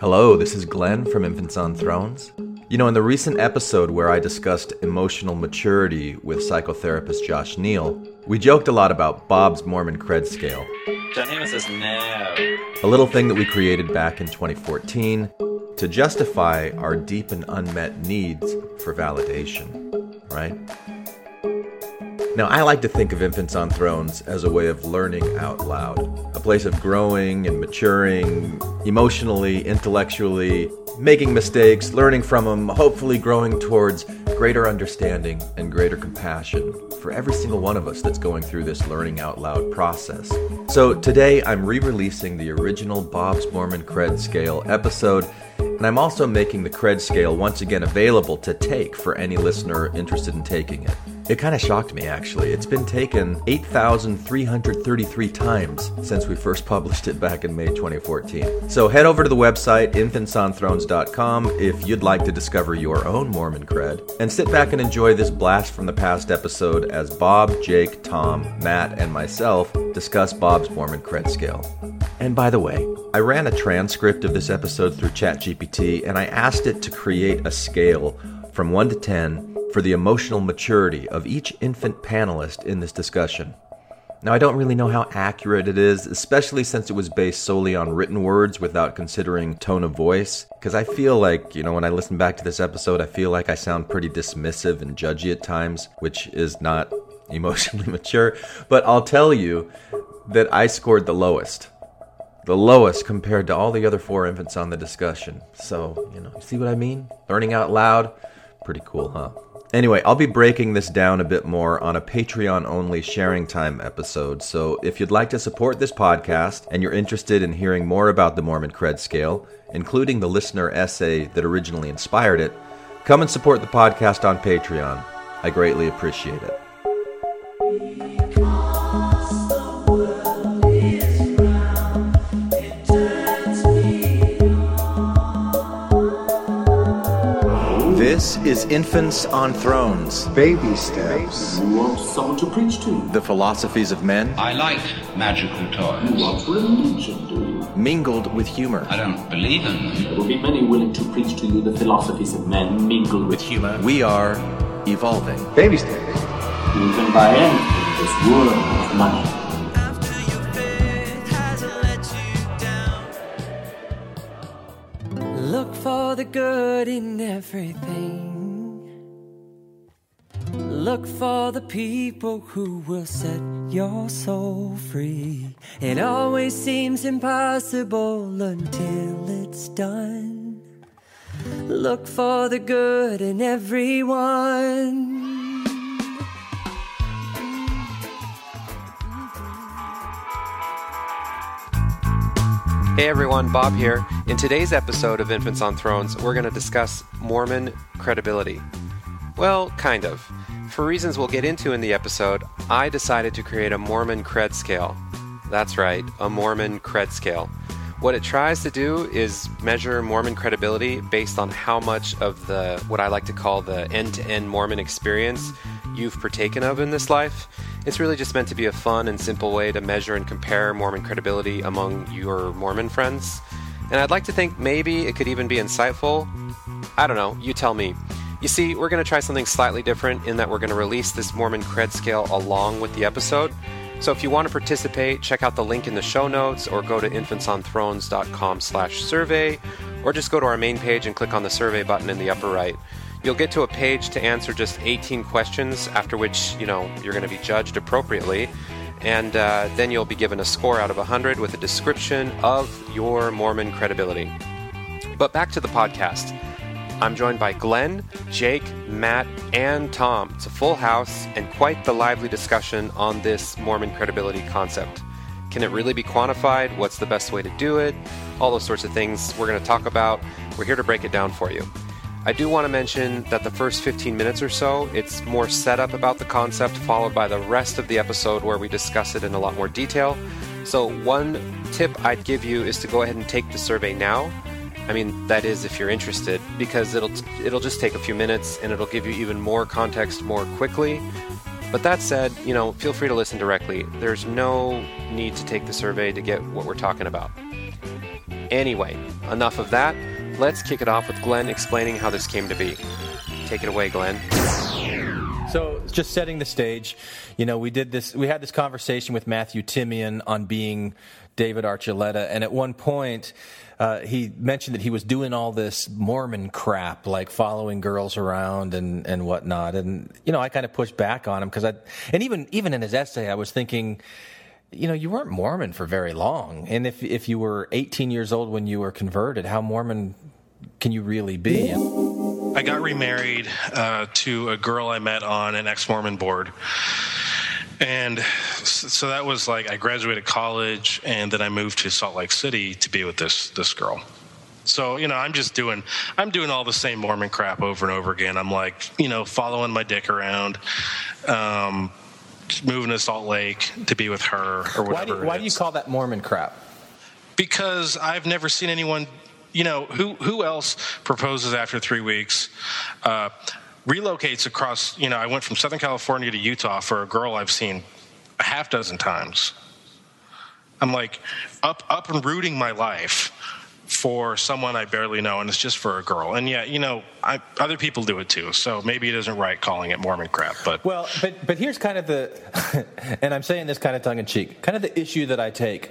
Hello, this is Glenn from Infants on Thrones. You know, in the recent episode where I discussed emotional maturity with psychotherapist Josh Neal, we joked a lot about Bob's Mormon Cred Scale. John Hammond says no. A little thing that we created back in 2014 to justify our deep and unmet needs for validation, right? Now, I like to think of Infants on Thrones as a way of learning out loud, a place of growing and maturing emotionally, intellectually, making mistakes, learning from them, hopefully growing towards greater understanding and greater compassion for every single one of us that's going through this learning out loud process. So today I'm re-releasing the original Bob's Mormon Cred Scale episode, and I'm also making the Cred Scale once again available to take for any listener interested in taking it. It kind of shocked me, actually. It's been taken 8,333 times since we first published it back in May 2014. So head over to the website, infantsonthrones.com, if you'd like to discover your own Mormon cred, and sit back and enjoy this blast from the past episode as Bob, Jake, Tom, Matt, and myself discuss Bob's Mormon Cred Scale. And by the way, I ran a transcript of this episode through ChatGPT, and I asked it to create a scale from 1 to 10 for the emotional maturity of each infant panelist in this discussion. Now, I don't really know how accurate it is, especially since it was based solely on written words without considering tone of voice, because I feel like, you know, when I listen back to this episode, I feel like I sound pretty dismissive and judgy at times, which is not emotionally mature, but I'll tell you that I scored the lowest. The lowest compared to all the other four infants on the discussion. So, you know, see what I mean? Learning out loud. Pretty cool, huh? Anyway, I'll be breaking this down a bit more on a Patreon-only sharing time episode, so if you'd like to support this podcast and you're interested in hearing more about the Mormon Cred Scale, including the listener essay that originally inspired it, come and support the podcast on Patreon. I greatly appreciate it. This is Infants on Thrones. Baby steps. You want someone to preach to. The philosophies of men. I like magical toys. You want religion, do you? Mingled with humor. I don't believe in them. There will be many willing to preach to you the philosophies of men mingled with humor. We are evolving. Baby steps. You can buy anything in this world of money. For the good in everything. Look for the people who will set your soul free. It always seems impossible until it's done. Look for the good in everyone. Hey everyone, Bob here. In today's episode of Infants on Thrones, we're going to discuss Mormon credibility. Well, kind of. For reasons we'll get into in the episode, I decided to create a Mormon cred scale. That's right, a Mormon cred scale. What it tries to do is measure Mormon credibility based on how much of the, what I like to call the end-to-end Mormon experience you've partaken of in this life. It's really just meant to be a fun and simple way to measure and compare Mormon credibility among your Mormon friends. And I'd like to think maybe it could even be insightful. I don't know, you tell me. You see, we're going to try something slightly different in that we're going to release this Mormon cred scale along with the episode. So if you want to participate, check out the link in the show notes or go to infantsonthrones.com/survey or just go to our main page and click on the survey button in the upper right. You'll get to a page to answer just 18 questions, after which, you know, you're going to be judged appropriately. And then you'll be given a score out of 100 with a description of your Mormon credibility. But back to the podcast. I'm joined by Glenn, Jake, Matt, and Tom. It's a full house and quite the lively discussion on this Mormon credibility concept. Can it really be quantified? What's the best way to do it? All those sorts of things we're going to talk about. We're here to break it down for you. I do want to mention that the first 15 minutes or so, it's more setup about the concept, followed by the rest of the episode where we discuss it in a lot more detail. So one tip I'd give you is to go ahead and take the survey now. I mean, that is if you're interested, because it'll just take a few minutes and it'll give you even more context more quickly. But that said, you know, feel free to listen directly. There's no need to take the survey to get what we're talking about. Anyway, enough of that. Let's kick it off with Glenn explaining how this came to be. Take it away, Glenn. So just setting the stage, you know, we had this conversation with Matthew Timian on being David Archuleta, and at one point he mentioned that he was doing all this Mormon crap, like following girls around and whatnot. And, you know, I kind of pushed back on him because even in his essay, I was thinking, you know, you weren't Mormon for very long. And if you were 18 years old when you were converted, how Mormon can you really be? I got remarried to a girl I met on an ex-Mormon board. And so that was like I graduated college, and then I moved to Salt Lake City to be with this girl. So, you know, I'm doing all the same Mormon crap over and over again. I'm like, you know, following my dick around, moving to Salt Lake to be with her or whatever. Why do you call that Mormon crap? Because I've never seen anyone, you know, who else proposes after 3 weeks, relocates across, you know, I went from Southern California to Utah for a girl I've seen a half dozen times. I'm like up and rooting my life for someone I barely know, and it's just for a girl. And yeah, you know, other people do it too, so maybe it isn't right calling it Mormon crap. But well, but here's kind of the, and I'm saying this kind of tongue in cheek, kind of the issue that I take.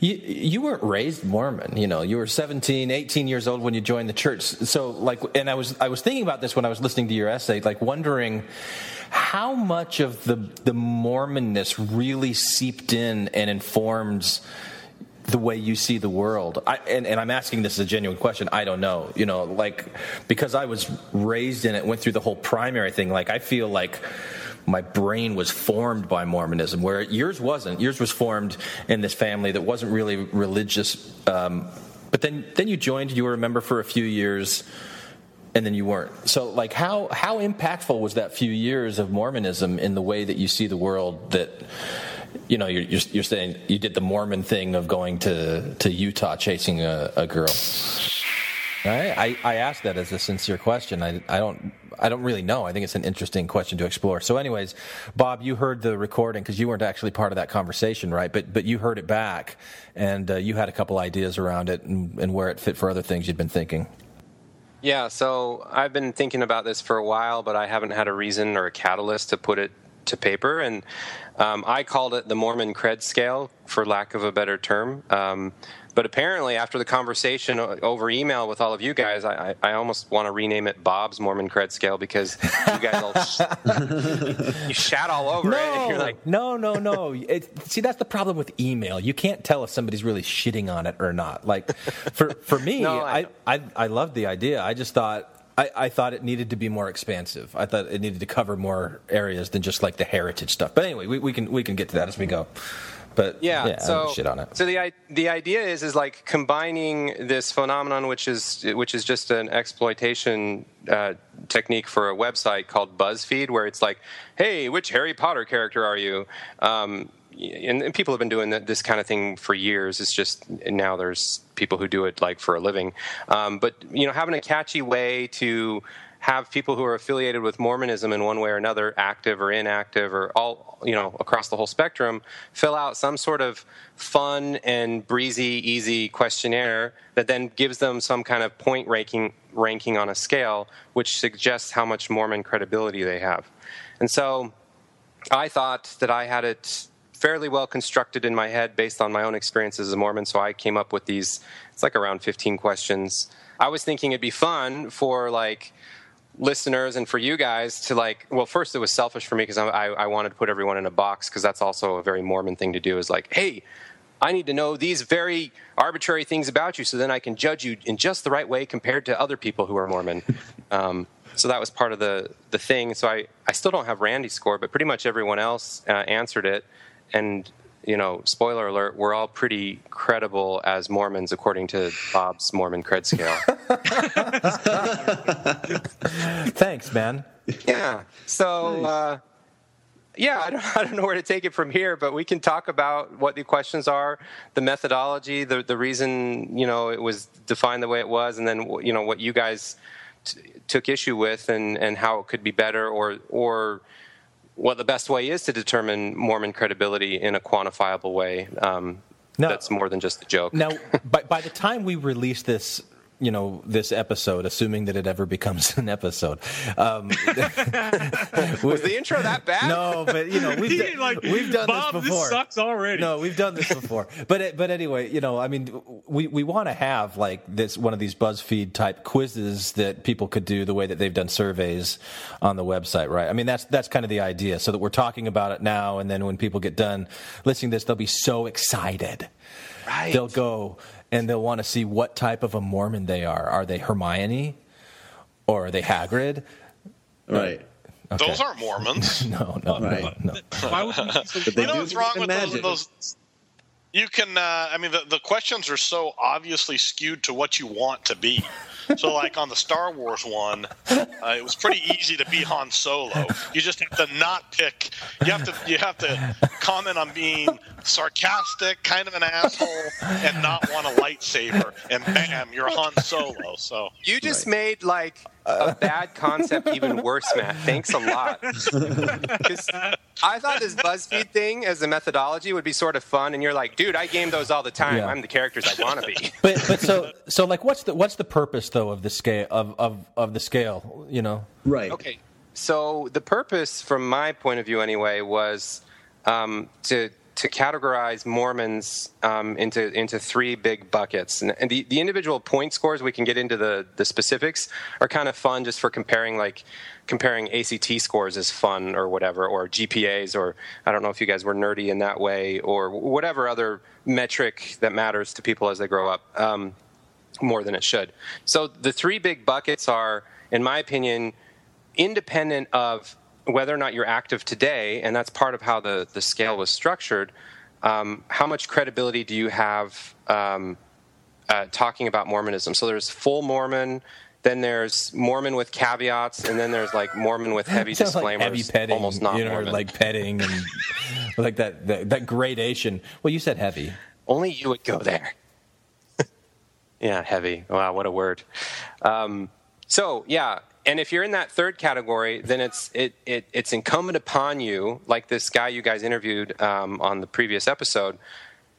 You weren't raised Mormon, you know. You were 17, 18 years old when you joined the church. So like, and I was thinking about this when I was listening to your essay, like wondering how much of the Mormonness really seeped in and informs the way you see the world. And I'm asking this as a genuine question. I don't know, you know, like, because I was raised in it, went through the whole primary thing. Like, I feel like my brain was formed by Mormonism, where yours wasn't. Yours was formed in this family that wasn't really religious. But then you joined, you were a member for a few years, and then you weren't. So, like, how impactful was that few years of Mormonism in the way that you see the world that... You know, you're saying you did the Mormon thing of going to Utah chasing a girl. I asked that as a sincere question. I don't really know. I think it's an interesting question to explore. So, anyways, Bob, you heard the recording because you weren't actually part of that conversation, right? But you heard it back, and you had a couple ideas around it and where it fit for other things you'd been thinking. Yeah. So I've been thinking about this for a while, but I haven't had a reason or a catalyst to put it to paper, and I called it the Mormon Cred Scale, for lack of a better term. But apparently, after the conversation over email with all of you guys, I almost want to rename it Bob's Mormon Cred Scale, because you guys all you shat all over it. And you're like, no. See, that's the problem with email. You can't tell if somebody's really shitting on it or not. Like, for me, I loved the idea. I just thought. I thought it needed to be more expansive. I thought it needed to cover more areas than just like the heritage stuff. But anyway, we can get to that as we go. But yeah so, shit on it. So the idea is like combining this phenomenon, which is just an exploitation technique for a website called BuzzFeed, where it's like, hey, which Harry Potter character are you? And people have been doing this kind of thing for years. It's just now there's people who do it like for a living. But, you know, having a catchy way to have people who are affiliated with Mormonism in one way or another, active or inactive or all, you know, across the whole spectrum, fill out some sort of fun and breezy, easy questionnaire that then gives them some kind of point ranking on a scale, which suggests how much Mormon credibility they have. And so I thought that I had it fairly well constructed in my head based on my own experiences as a Mormon, so I came up with these. It's like around 15 questions. I was thinking it'd be fun for like listeners and for you guys to like. Well, first it was selfish for me because I wanted to put everyone in a box, because that's also a very Mormon thing to do. Is like, hey, I need to know these very arbitrary things about you, so then I can judge you in just the right way compared to other people who are Mormon. So that was part of the thing. So I still don't have Randy's score, but pretty much everyone else answered it. And, you know, spoiler alert, we're all pretty credible as Mormons according to Bob's Mormon Cred Scale. Thanks, man. Yeah. So, yeah, I don't know where to take it from here, but we can talk about what the questions are, the methodology, the reason, you know, it was defined the way it was, and then, you know, what you guys took issue with and how it could be better or what the best way is to determine Mormon credibility in a quantifiable way. Now, that's more than just a joke. Now, by the time we release this, you know, this episode, assuming that it ever becomes an episode. Was the intro that bad? No, but, you know, we've done Bob, this before. This sucks already. No, we've done this before. But anyway, you know, I mean, we want to have, like, this one of these BuzzFeed-type quizzes that people could do the way that they've done surveys on the website, right? I mean, that's kind of the idea, so that we're talking about it now, and then when people get done listening to this, they'll be so excited. Right. They'll go... and they'll want to see what type of a Mormon they are. Are they Hermione? Or are they Hagrid? Right. Okay. Those aren't Mormons. No. Why would you know what's wrong with those? You can, the questions are so obviously skewed to what you want to be. So, like, on the Star Wars one, it was pretty easy to be Han Solo. You just have to not pick. You have to comment on being sarcastic, kind of an asshole, and not want a lightsaber. And bam, you're Han Solo. So you just made, like, a bad concept even worse, Matt. Thanks a lot. I thought this BuzzFeed thing as a methodology would be sort of fun, and you're like, dude, I game those all the time. Yeah. I'm the characters I want to be. But so like, what's the purpose though of the scale of the scale? You know, right? Okay. So the purpose, from my point of view anyway, was to categorize Mormons into three big buckets. And the individual point scores, we can get into the specifics, are kind of fun just for comparing, like comparing ACT scores is fun or whatever, or GPAs, or I don't know if you guys were nerdy in that way, or whatever other metric that matters to people as they grow up more than it should. So the three big buckets are, in my opinion, independent of whether or not you're active today, and that's part of how the scale was structured, how much credibility do you have talking about Mormonism? So there's full Mormon, then there's Mormon with caveats, and then there's like Mormon with heavy disclaimers, like heavy petting, almost not, you know, Mormon. Like petting and like that gradation. Well, you said heavy. Only you would go there. Yeah, heavy. Wow, what a word. So yeah. And if you're in that third category, then it's incumbent upon you, like this guy you guys interviewed on the previous episode,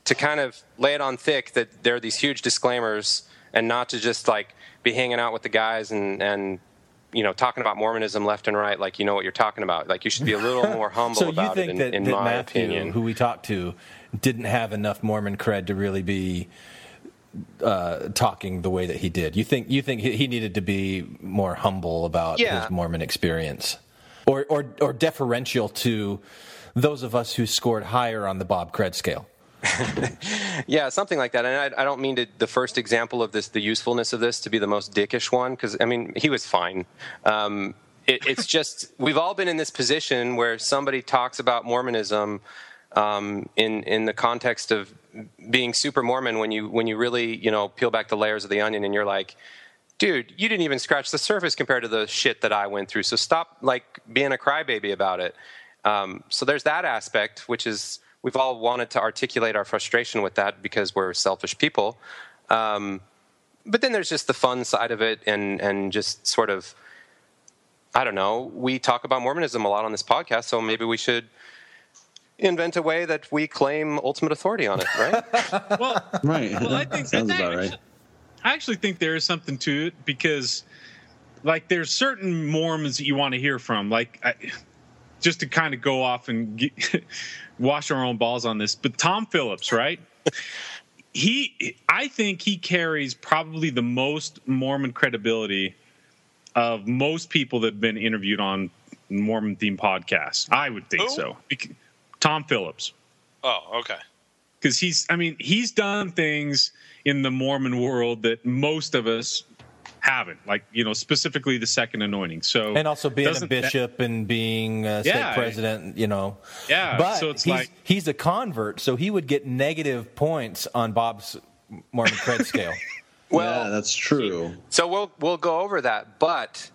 to kind of lay it on thick that there are these huge disclaimers, and not to just like be hanging out with the guys and you know, talking about Mormonism left and right, like you know what you're talking about. Like you should be a little more humble so about it. So you think that my Matthew, opinion, who we talked to, didn't have enough Mormon cred to really be talking the way that he did. You think he needed to be more humble about his Mormon experience, or deferential to those of us who scored higher on the Bob Cred scale. Yeah, something like that. And I don't mean the first example of this, the usefulness of this, to be the most dickish one, because I mean he was fine. It's just we've all been in this position where somebody talks about Mormonism in the context of being super Mormon, when you really, you know, peel back the layers of the onion and you're like, dude, you didn't even scratch the surface compared to the shit that I went through. So stop like being a crybaby about it. So there's that aspect, which is we've all wanted to articulate our frustration with that because we're selfish people. But then there's just the fun side of it and just sort of, I don't know, we talk about Mormonism a lot on this podcast, so maybe we should invent a way that we claim ultimate authority on it, right? Right. Well, I think that's about right. I actually think there is something to it, because, like, there's certain Mormons that you want to hear from. Like, just to kind of go off and wash our own balls on this, but Tom Phillips, right? I think he carries probably the most Mormon credibility of most people that have been interviewed on Mormon-themed podcasts. I would think so. Tom Phillips. Oh, okay. Because he's done things in the Mormon world that most of us haven't, like, you know, specifically the second anointing. So, and also being a bishop and being a state president, you know. Yeah. But so it's he's a convert, so he would get negative points on Bob's Mormon Cred scale. Well, yeah, that's true. So we'll go over that, but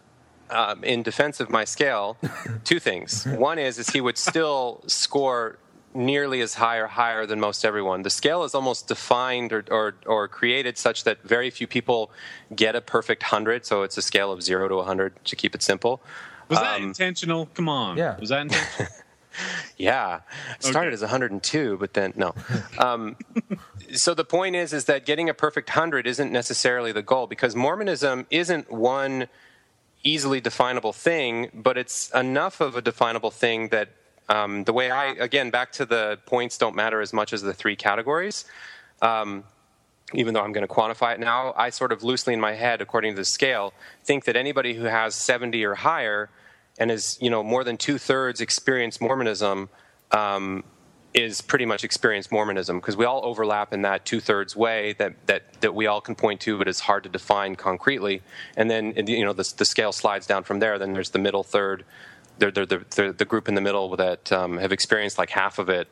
in defense of my scale, two things. One is he would still score nearly as high or higher than most everyone. The scale is almost defined or created such that very few people get a perfect 100, so it's a scale of 0 to 100 to keep it simple. Was that intentional? Come on. Yeah. Was that intentional? Yeah. It started as 102, but then no. So the point is that getting a perfect 100 isn't necessarily the goal, because Mormonism isn't one easily definable thing, but it's enough of a definable thing that the way I, again, back to the points don't matter as much as the three categories, even though I'm going to quantify it now, I sort of loosely in my head, according to the scale, think that anybody who has 70 or higher and is, you know, more than 2/3 experienced Mormonism is pretty much experienced Mormonism, because we all overlap in that 2/3 way that we all can point to, but it's hard to define concretely. And then, you know, the scale slides down from there. Then there's the middle third, the group in the middle that have experienced like half of it,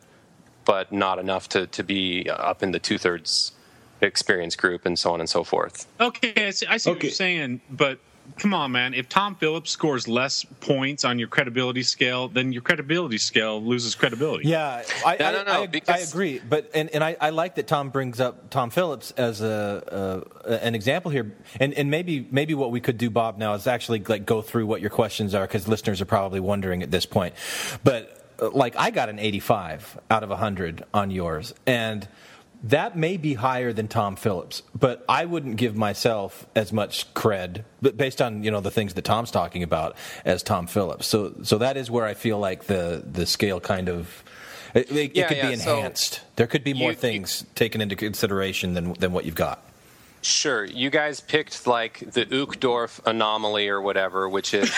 but not enough to be up in the 2/3 experience group, and so on and so forth. Okay, I see what you're saying, but come on, man. If Tom Phillips scores less points on your credibility scale, then your credibility scale loses credibility. Yeah, I agree. But and I like that Tom brings up Tom Phillips as an example here. And maybe what we could do, Bob, now is actually like go through what your questions are, because listeners are probably wondering at this point. But like I got an 85 out of 100 on yours, and that may be higher than Tom Phillips, but I wouldn't give myself as much cred, but based on, you know, the things that Tom's talking about, as Tom Phillips. So that is where I feel like the scale kind of it could be enhanced. So there could be more things taken into consideration than what you've got. Sure. You guys picked like the Uchtdorf anomaly or whatever, which is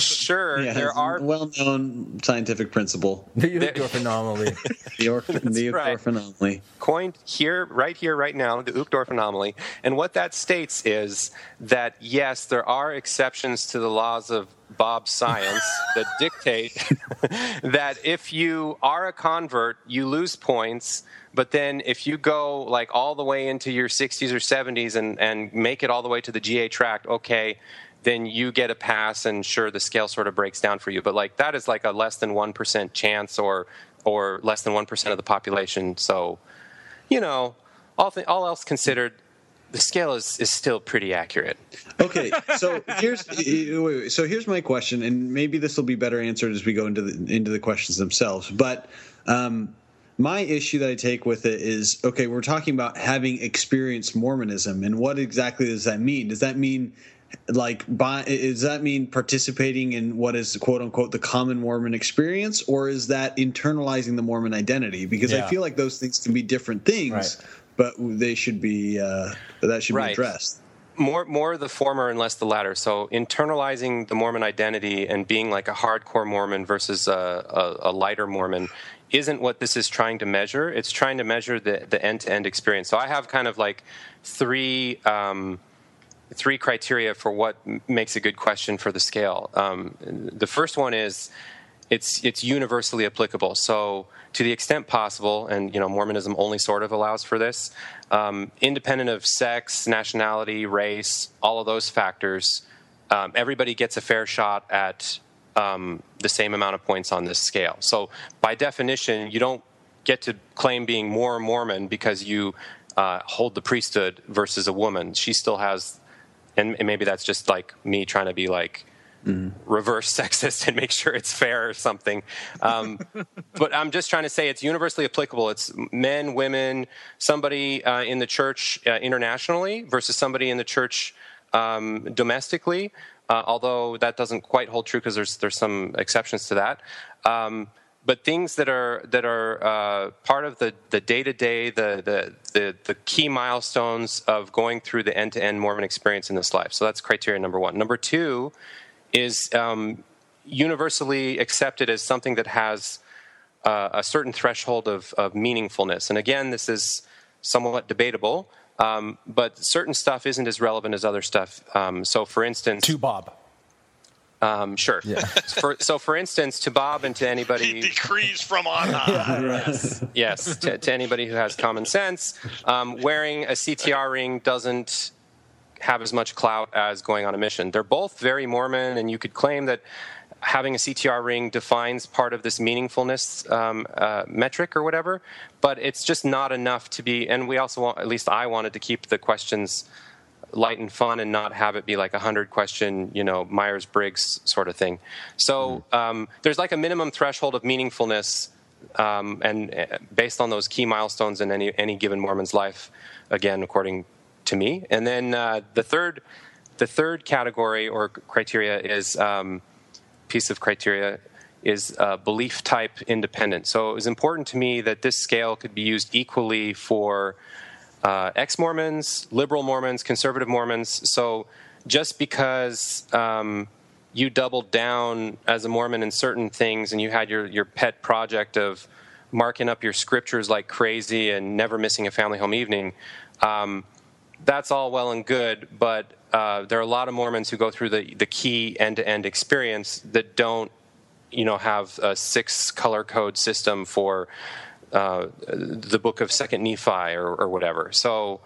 sure, yeah, there are well-known scientific principle. The Uchtdorf anomaly. The Uchtdorf right. anomaly. Coined here, right now, the Uchtdorf anomaly. And what that states is that, yes, there are exceptions to the laws of Bob's science that dictate that if you are a convert, you lose points. But then if you go like all the way into your 60s or 70s and make it all the way to the GA tract, okay, then you get a pass, and sure, the scale sort of breaks down for you. But like that is like a less than 1% chance or less than 1% of the population. So, you know, all else considered, the scale is still pretty accurate. Okay, so here's my question, and maybe this will be better answered as we go into the questions themselves. But my issue that I take with it is, okay, we're talking about having experienced Mormonism, and what exactly does that mean? Does that mean participating in what is quote unquote the common Mormon experience, or is that internalizing the Mormon identity? Because I feel like those things can be different things. Right. But they should be be addressed. More the former and less the latter. So internalizing the Mormon identity and being like a hardcore Mormon versus a lighter Mormon isn't what this is trying to measure. It's trying to measure the end-to-end experience. So I have kind of like three criteria for what makes a good question for the scale. The first one is it's universally applicable. So to the extent possible, and you know, Mormonism only sort of allows for this, independent of sex, nationality, race, all of those factors, everybody gets a fair shot at the same amount of points on this scale. So by definition, you don't get to claim being more Mormon because you hold the priesthood versus a woman. She still has, and maybe that's just like me trying to be like, reverse sexist and make sure it's fair or something. But I'm just trying to say it's universally applicable. It's men, women, somebody in the church internationally versus somebody in the church domestically, although that doesn't quite hold true because there's some exceptions to that. But things that are part of the day-to-day, the key milestones of going through the end-to-end Mormon experience in this life. So that's criteria number one. Number two is universally accepted as something that has a certain threshold of meaningfulness. And again, this is somewhat debatable, but certain stuff isn't as relevant as other stuff. So for instance... To Bob. Sure. Yeah. For instance, to Bob and to anybody... He decrees from on high. Yes. To anybody who has common sense, wearing a CTR ring doesn't have as much clout as going on a mission. They're both very Mormon, and you could claim that having a CTR ring defines part of this meaningfulness metric or whatever, but it's just not enough to be... And we also, at least I wanted to keep the questions light and fun and not have it be like a 100-question, you know, Myers-Briggs sort of thing. So there's like a minimum threshold of meaningfulness and based on those key milestones in any given Mormon's life, again, according to me. And then the third category or criteria is piece of criteria is belief type independent. So it was important to me that this scale could be used equally for ex-Mormons, liberal Mormons, conservative Mormons. So just because you doubled down as a Mormon in certain things and you had your pet project of marking up your scriptures like crazy and never missing a family home evening, that's all well and good, but there are a lot of Mormons who go through the key end-to-end experience that don't, you know, have a 6-color code system for the book of Second Nephi or whatever. So,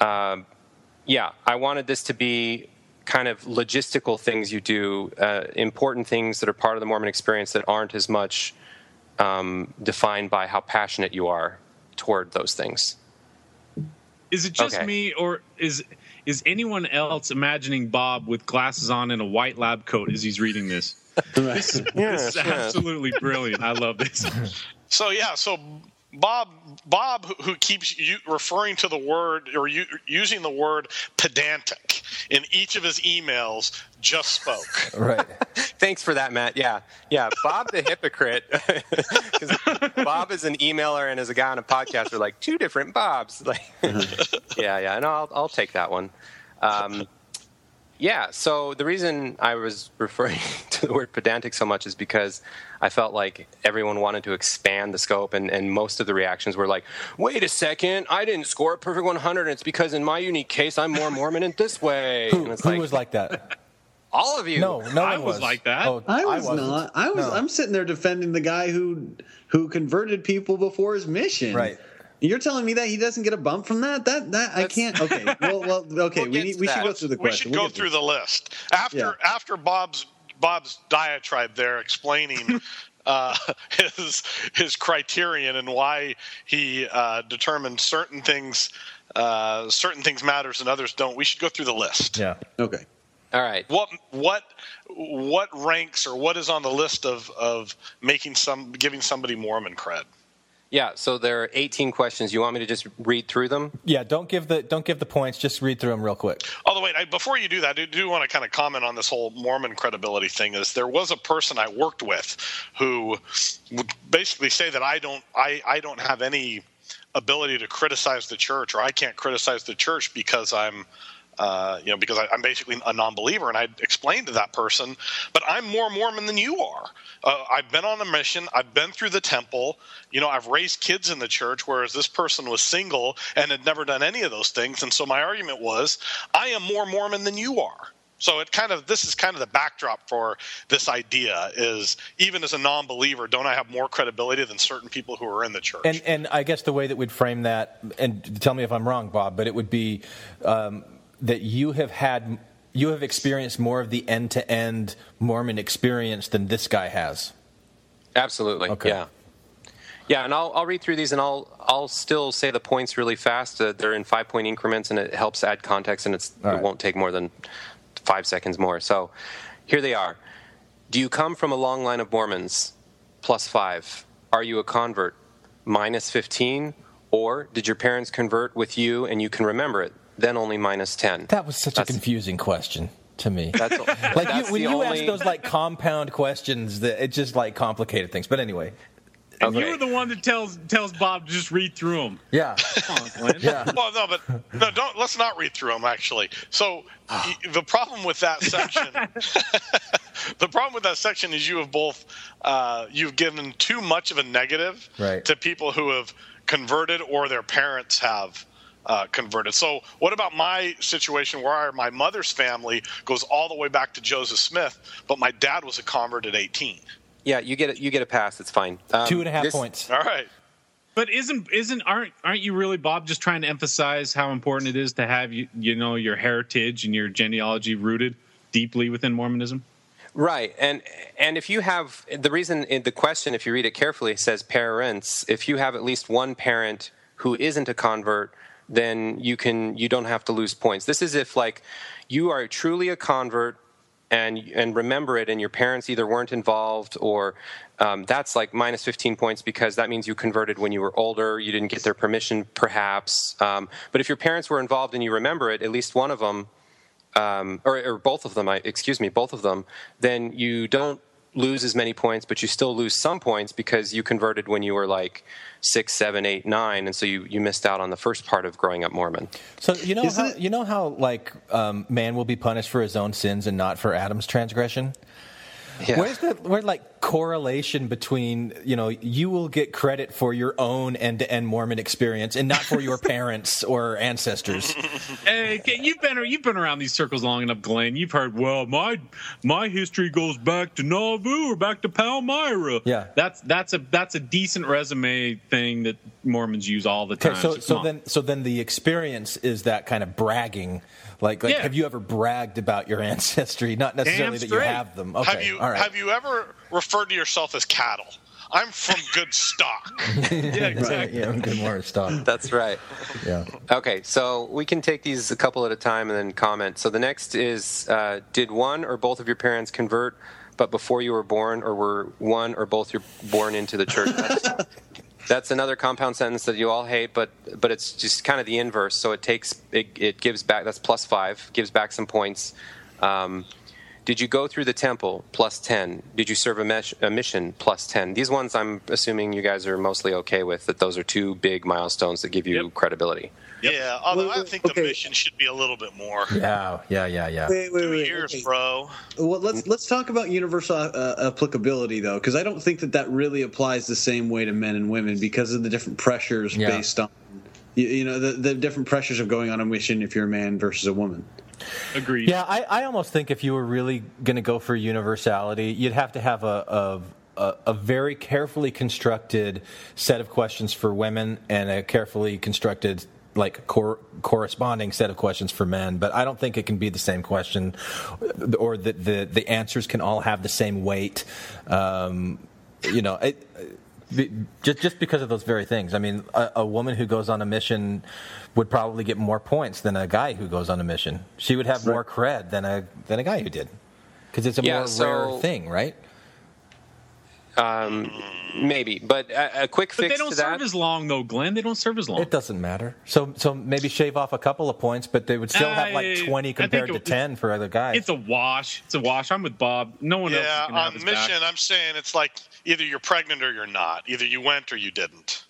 yeah, I wanted this to be kind of logistical things you do, important things that are part of the Mormon experience that aren't as much defined by how passionate you are toward those things. Is it just me, or is anyone else imagining Bob with glasses on and a white lab coat as he's reading this? This is absolutely brilliant. I love this. So yeah, so Bob, who keeps you referring to the word or using the word pedantic in each of his emails, just spoke. Right. Thanks for that, Matt. Yeah. Bob the hypocrite, because Bob is an emailer and is a guy on a podcast. We're like two different Bobs. Like, yeah. And I'll take that one. Yeah, so the reason I was referring to the word pedantic so much is because I felt like everyone wanted to expand the scope, and most of the reactions were like, wait a second, I didn't score a perfect 100, and it's because in my unique case, I'm more Mormon in this way. Who was like that? All of you. No one was like that. Oh, I wasn't. I'm sitting there defending the guy who converted people before his mission. Right. You're telling me that he doesn't get a bump from that? That's... I can't. Okay. Well, okay. we should go through the question. We should go through the list after Bob's diatribe there, explaining his criterion and why he determined certain things matters and others don't. We should go through the list. Yeah. Okay. All right. What ranks or what is on the list of giving somebody Mormon cred? Yeah, so there are 18 questions. You want me to just read through them? Yeah, don't give the points. Just read through them real quick. Although, wait, before you do that, I do want to kind of comment on this whole Mormon credibility thing. Is there was a person I worked with who would basically say that I don't have any ability to criticize the church, or I can't criticize the church because I'm basically a non-believer, and I explained to that person, but I'm more Mormon than you are. I've been on a mission. I've been through the temple. You know, I've raised kids in the church, whereas this person was single and had never done any of those things. And so my argument was, I am more Mormon than you are. So this is kind of the backdrop for this idea is, even as a non-believer, don't I have more credibility than certain people who are in the church? And I guess the way that we'd frame that, and tell me if I'm wrong, Bob, but it would be that you have experienced more of the end-to-end Mormon experience than this guy has. Absolutely. Okay. Yeah, and I'll read through these, and I'll still say the points really fast. They're in 5-point increments, and it helps add context, and it won't take more than 5 seconds more. So here they are. Do you come from a long line of Mormons? +5. Are you a convert? -15. Or did your parents convert with you and you can remember it? Then only -10. That was such a confusing question to me. That's, like that's you, when you only... ask those like compound questions, that it just like complicated things. But anyway, and you were the one that tells Bob to just read through them. Yeah. Come on, yeah. Well, no, don't. Let's not read through them. Actually, so the problem with that section, is you have both you've given too much of a negative to people who have converted or their parents have. Converted. So what about my situation where my mother's family goes all the way back to Joseph Smith, but my dad was a convert at 18? Yeah, you get a pass. It's fine. 2.5 points. All right. But aren't you really, Bob, just trying to emphasize how important it is to have you know your heritage and your genealogy rooted deeply within Mormonism? Right, and if you have the reason in the question, if you read it carefully, it says parents. If you have at least one parent who isn't a convert, then you don't have to lose points. This is if like you are truly a convert and remember it, and your parents either weren't involved or that's like minus 15 points because that means you converted when you were older. You didn't get their permission, perhaps. But if your parents were involved and you remember it, at least one of them, or both of them, both of them, then you don't lose as many points, but you still lose some points because you converted when you were like 6, 7, 8, 9, and so you missed out on the first part of growing up Mormon. So man will be punished for his own sins and not for Adam's transgression. Yeah. Where's the like correlation between you will get credit for your own end-to-end Mormon experience and not for your parents or ancestors? Hey, you've been around these circles long enough, Glenn. You've heard, well, my history goes back to Nauvoo or back to Palmyra. Yeah, that's a decent resume thing that Mormons use all the time. Okay, so then the experience is that kind of bragging. Like yeah. Have you ever bragged about your ancestry? Not necessarily that you have them. Okay. Have you ever referred to yourself as cattle? I'm from good stock. Yeah, exactly. Yeah, I'm good more stock. That's right. Yeah. Okay, so we can take these a couple at a time and then comment. So the next is, did one or both of your parents convert, but before you were born, or were one or both you're born into the church? That's another compound sentence that you all hate, but it's just kind of the inverse. So it gives back, that's plus 5, gives back some points. Did you go through the temple? Plus 10. Did you serve a mission? Plus 10. These ones I'm assuming you guys are mostly okay with, that those are two big milestones that give you credibility. Yep. Yeah, although I think the mission should be a little bit more. Yeah. Wait, 2 years, bro. Well, let's talk about universal applicability, though, because I don't think that really applies the same way to men and women because of the different pressures based on, the different pressures of going on a mission if you're a man versus a woman. Agreed. Yeah, I almost think if you were really going to go for universality, you'd have to have a very carefully constructed set of questions for women and a carefully constructed corresponding set of questions for men, but I don't think it can be the same question, or that the answers can all have the same weight. Just because of those very things. I mean, a woman who goes on a mission would probably get more points than a guy who goes on a mission. She would have more cred than a guy who did, because it's a rare thing, right? Maybe, but a quick fix to that. But they don't serve as long, though, Glenn. They don't serve as long. It doesn't matter. So maybe shave off a couple of points, but they would still have like 20 compared to 10 for other guys. It's a wash. I'm with Bob. No one else is going to have his back. Yeah, on mission, I'm saying it's like either you're pregnant or you're not. Either you went or you didn't.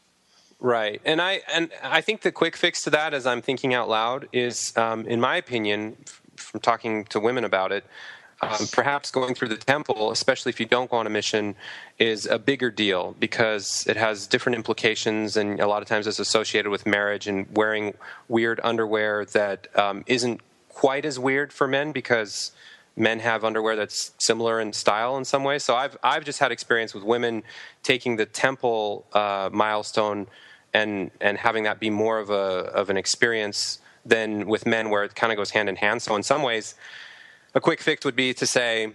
Right, and I think the quick fix to that, as I'm thinking out loud, is, in my opinion, from talking to women about it, perhaps going through the temple, especially if you don't go on a mission, is a bigger deal because it has different implications, and a lot of times it's associated with marriage and wearing weird underwear that isn't quite as weird for men because men have underwear that's similar in style in some way. So I've just had experience with women taking the temple milestone and having that be more of an experience than with men, where it kind of goes hand in hand. So in some ways, a quick fix would be to say,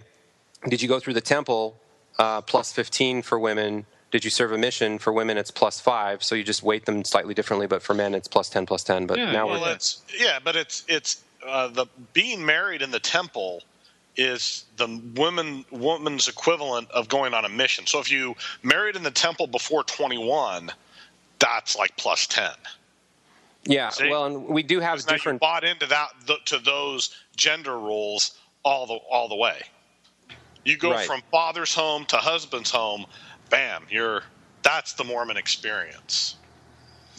did you go through the temple, plus 15 for women? Did you serve a mission? For women, it's plus 5, so you just weight them slightly differently. But for men, it's plus 10, plus 10. But but it's the being married in the temple is the woman's equivalent of going on a mission. So if you married in the temple before 21, that's like plus 10. Yeah, see? Well, and we do have different. Bought into to those gender roles. All the way, you go from father's home to husband's home, bam! That's the Mormon experience.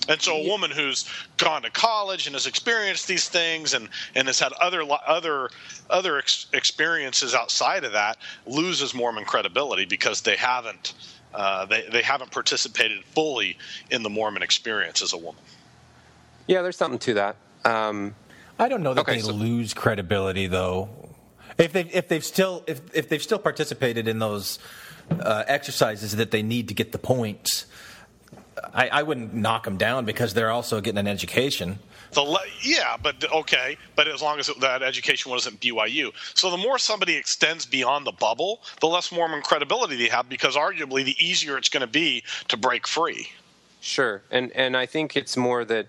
And so, a woman who's gone to college and has experienced these things and has had other experiences outside of that loses Mormon credibility because they haven't participated fully in the Mormon experience as a woman. Yeah, there's something to that. I don't know that they lose credibility though. If they've still participated in those exercises that they need to get the points, I wouldn't knock them down because they're also getting an education. But as long as that education wasn't BYU. So the more somebody extends beyond the bubble, the less Mormon credibility they have, because arguably the easier it's going to be to break free. Sure, and I think it's more that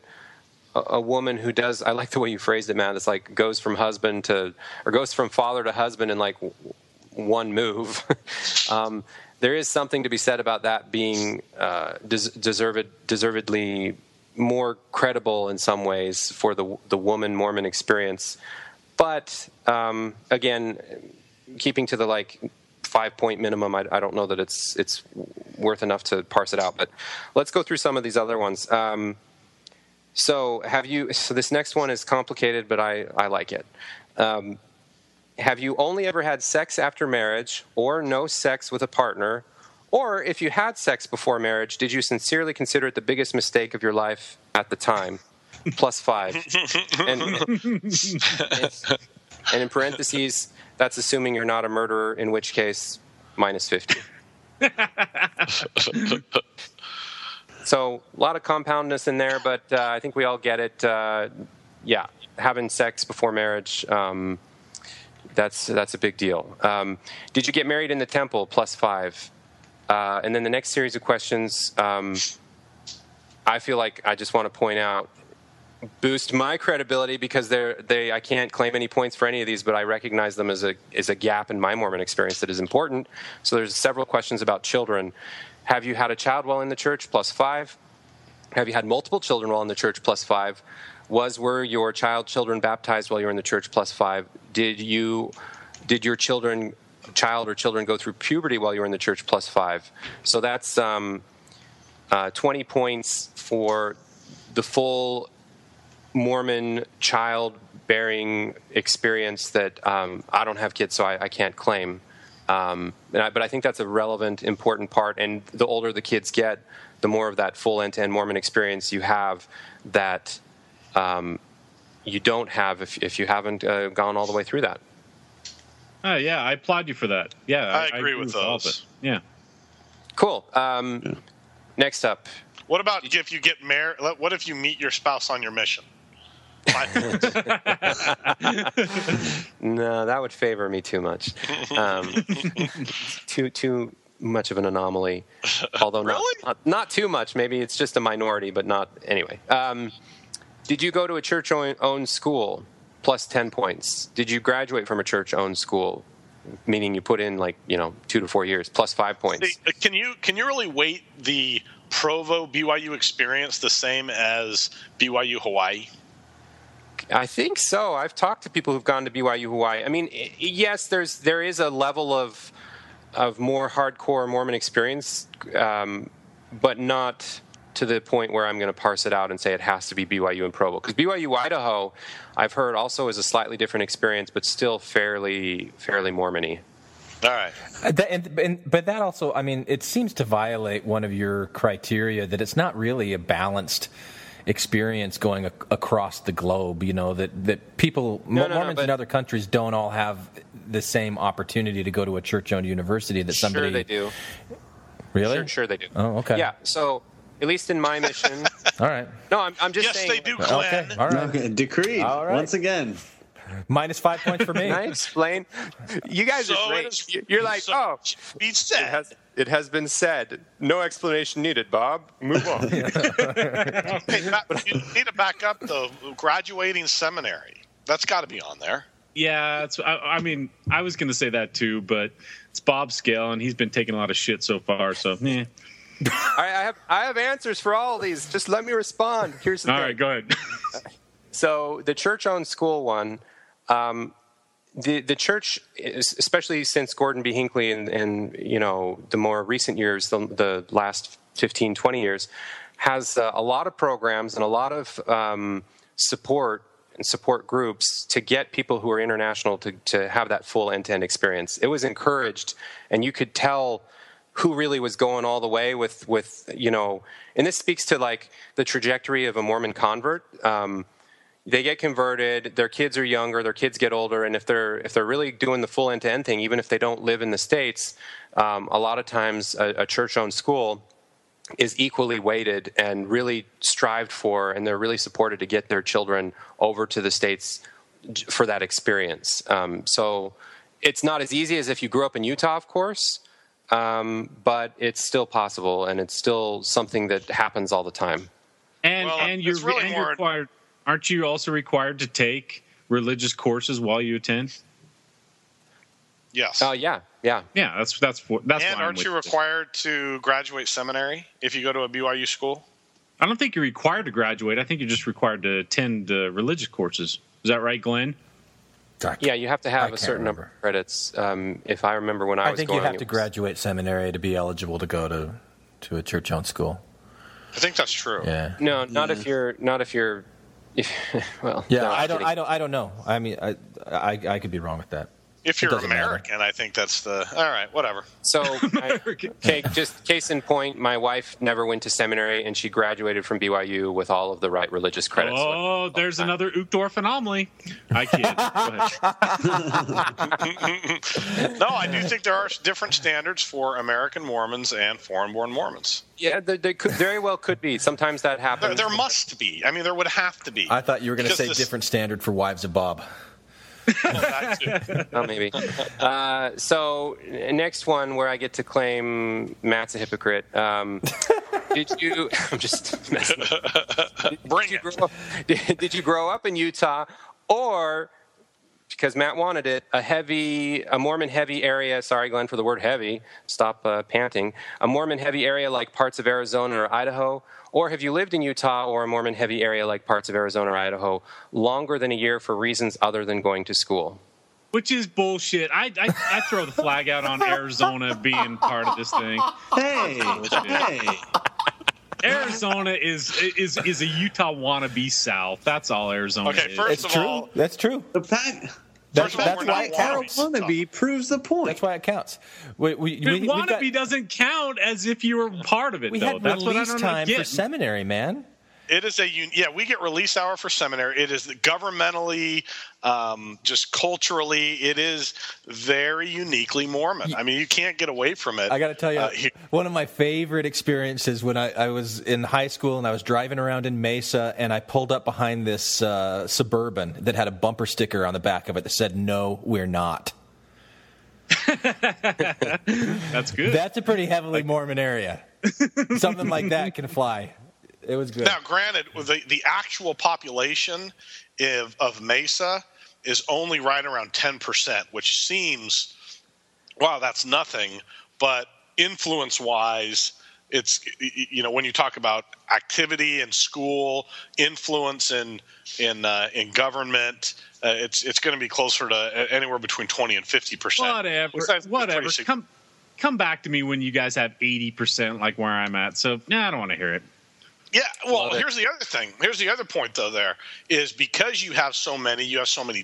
a woman who does, I like the way you phrased it, Matt, it's like goes from husband to, or goes from father to husband in like one move. There is something to be said about that being deservedly more credible in some ways for the woman Mormon experience. But again, keeping to the like 5-point minimum, I don't know that it's worth enough to parse it out. But let's go through some of these other ones. So this next one is complicated, but I like it. Have you only ever had sex after marriage, or no sex with a partner? Or if you had sex before marriage, did you sincerely consider it the biggest mistake of your life at the time? +5. And in parentheses, that's assuming you're not a murderer, in which case, -50. So a lot of compoundness in there, but I think we all get it. Yeah, having sex before marriage, that's a big deal. Did you get married in the temple? +5. And then the next series of questions, I feel like I just want to point out, boost my credibility because I can't claim any points for any of these, but I recognize them as a gap in my Mormon experience that is important. So there's several questions about children. Have you had a child while in the church? +5. Have you had multiple children while in the church? +5. Were your children baptized while you were in the church? +5. Did your child or children go through puberty while you were in the church? +5. So that's 20 points for the full Mormon child-bearing experience that I don't have kids, so I can't claim. But I think that's a relevant, important part. And the older the kids get, the more of that full end-to-end Mormon experience you have that you don't have if you haven't gone all the way through that. Yeah, I applaud you for that. Yeah, I agree with those. Yeah. Cool. Yeah. Next up. What about if you get married? What if you meet your spouse on your mission? No, that would favor me too much. Too much of an anomaly. Although really? Not too much. Maybe it's just a minority, but not anyway. Did you go to a church-owned school? +10 points. Did you graduate from a church-owned school? Meaning you put in 2 to 4 years. +5 points. See, can you really weight the Provo BYU experience the same as BYU Hawaii? I think so. I've talked to people who've gone to BYU Hawaii. I mean, yes, there is a level of more hardcore Mormon experience, but not to the point where I'm going to parse it out and say it has to be BYU and Provo. Because BYU Idaho, I've heard, also is a slightly different experience, but still fairly Mormon-y. All right. But that also, I mean, it seems to violate one of your criteria that it's not really a balanced experience going across the globe, that people, Mormons in other countries don't all have the same opportunity to go to a church-owned university that somebody... Sure they do. Really? Sure they do. Oh, okay. Yeah, so... At least in my mission. All right. No, I'm just saying. Yes, they do, Glenn. Okay. All right. Okay. Decreed. All right. Once again. -5 points for me. Can I explain? You guys are great. You're like, it has been said. No explanation needed, Bob. Move on. You need to back up, though. Graduating seminary. That's got to be on there. Yeah. I was going to say that, too, but it's Bob's scale, and he's been taking a lot of shit so far, so, I have answers for all of these. Just let me respond. Here's the thing. All right, go ahead. So the church-owned school one, the church, especially since Gordon B. Hinckley and the more recent years, the last 15, 20 years, has a lot of programs and a lot of support and support groups to get people who are international to have that full end-to-end experience. It was encouraged, and you could tell who really was going all the way with and this speaks to like the trajectory of a Mormon convert. They get converted, their kids are younger, their kids get older, and if they're really doing the full end-to-end thing, even if they don't live in the States, a lot of times a church-owned school is equally weighted and really strived for, and they're really supported to get their children over to the States for that experience. So it's not as easy as if you grew up in Utah, of course, but it's still possible, and it's still something that happens all the time. And you're really required. Aren't you also required to take religious courses while you attend? Yes. Oh, yeah. Yeah. Yeah. That's and why aren't you required to graduate seminary if you go to a BYU school? I don't think you're required to graduate. I think you're just required to attend religious courses. Is that right, Glenn? Yeah, you have to have a certain number of credits. If I remember when I was going, I think you have to graduate seminary to be eligible to go to a church-owned school. I think that's true. Yeah. No, not if you're well. Yeah, no, I don't know. I mean, I could be wrong with that. If you're American, I think that's the – all right, whatever. So, just case in point, my wife never went to seminary, and she graduated from BYU with all of the right religious credits. Oh, there's another Uchtdorf anomaly. I kid. No, I do think there are different standards for American Mormons and foreign-born Mormons. Yeah, there could, very well could be. Sometimes that happens. There must be. I mean, there would have to be. I thought you were going to say different standard for wives of Bob. Oh, maybe. So next one where I get to claim Matt's a hypocrite. Did you? I'm just messing up. Bring it. Did you grow up in Utah, or because Matt wanted it, a Mormon heavy area? Sorry, Glenn, for the word heavy. Stop panting. A Mormon heavy area like parts of Arizona or Idaho. Or have you lived in Utah or a Mormon-heavy area like parts of Arizona or Idaho longer than a year for reasons other than going to school? Which is bullshit. I throw the flag out on Arizona being part of this thing. Hey. Arizona is a Utah wannabe South. That's all Arizona is. Okay, first of all. That's true. The fact... That's why it counts. Wannabe proves the point. That's why it counts. We wannabe doesn't count as if you were part of it, though. That's what I don't know. We had release time for seminary, man. It is we get release hour for seminary. It is governmentally, just culturally, it is very uniquely Mormon. I mean, you can't get away from it. I got to tell you, one of my favorite experiences when I was in high school and I was driving around in Mesa and I pulled up behind this Suburban that had a bumper sticker on the back of it that said, "No, we're not." That's good. That's a pretty heavily Mormon area. Something like that can fly. It was good. Now, granted, the actual population of Mesa is only right around 10%, which seems, wow, that's nothing. But influence-wise, it's when you talk about activity and school, influence in government, it's going to be closer to anywhere between 20% and 50%. Whatever. Come back to me when you guys have 80%, like where I'm at. So, I don't want to hear it. Yeah, well, here's the other thing. Here's the other point, though, is because you have so many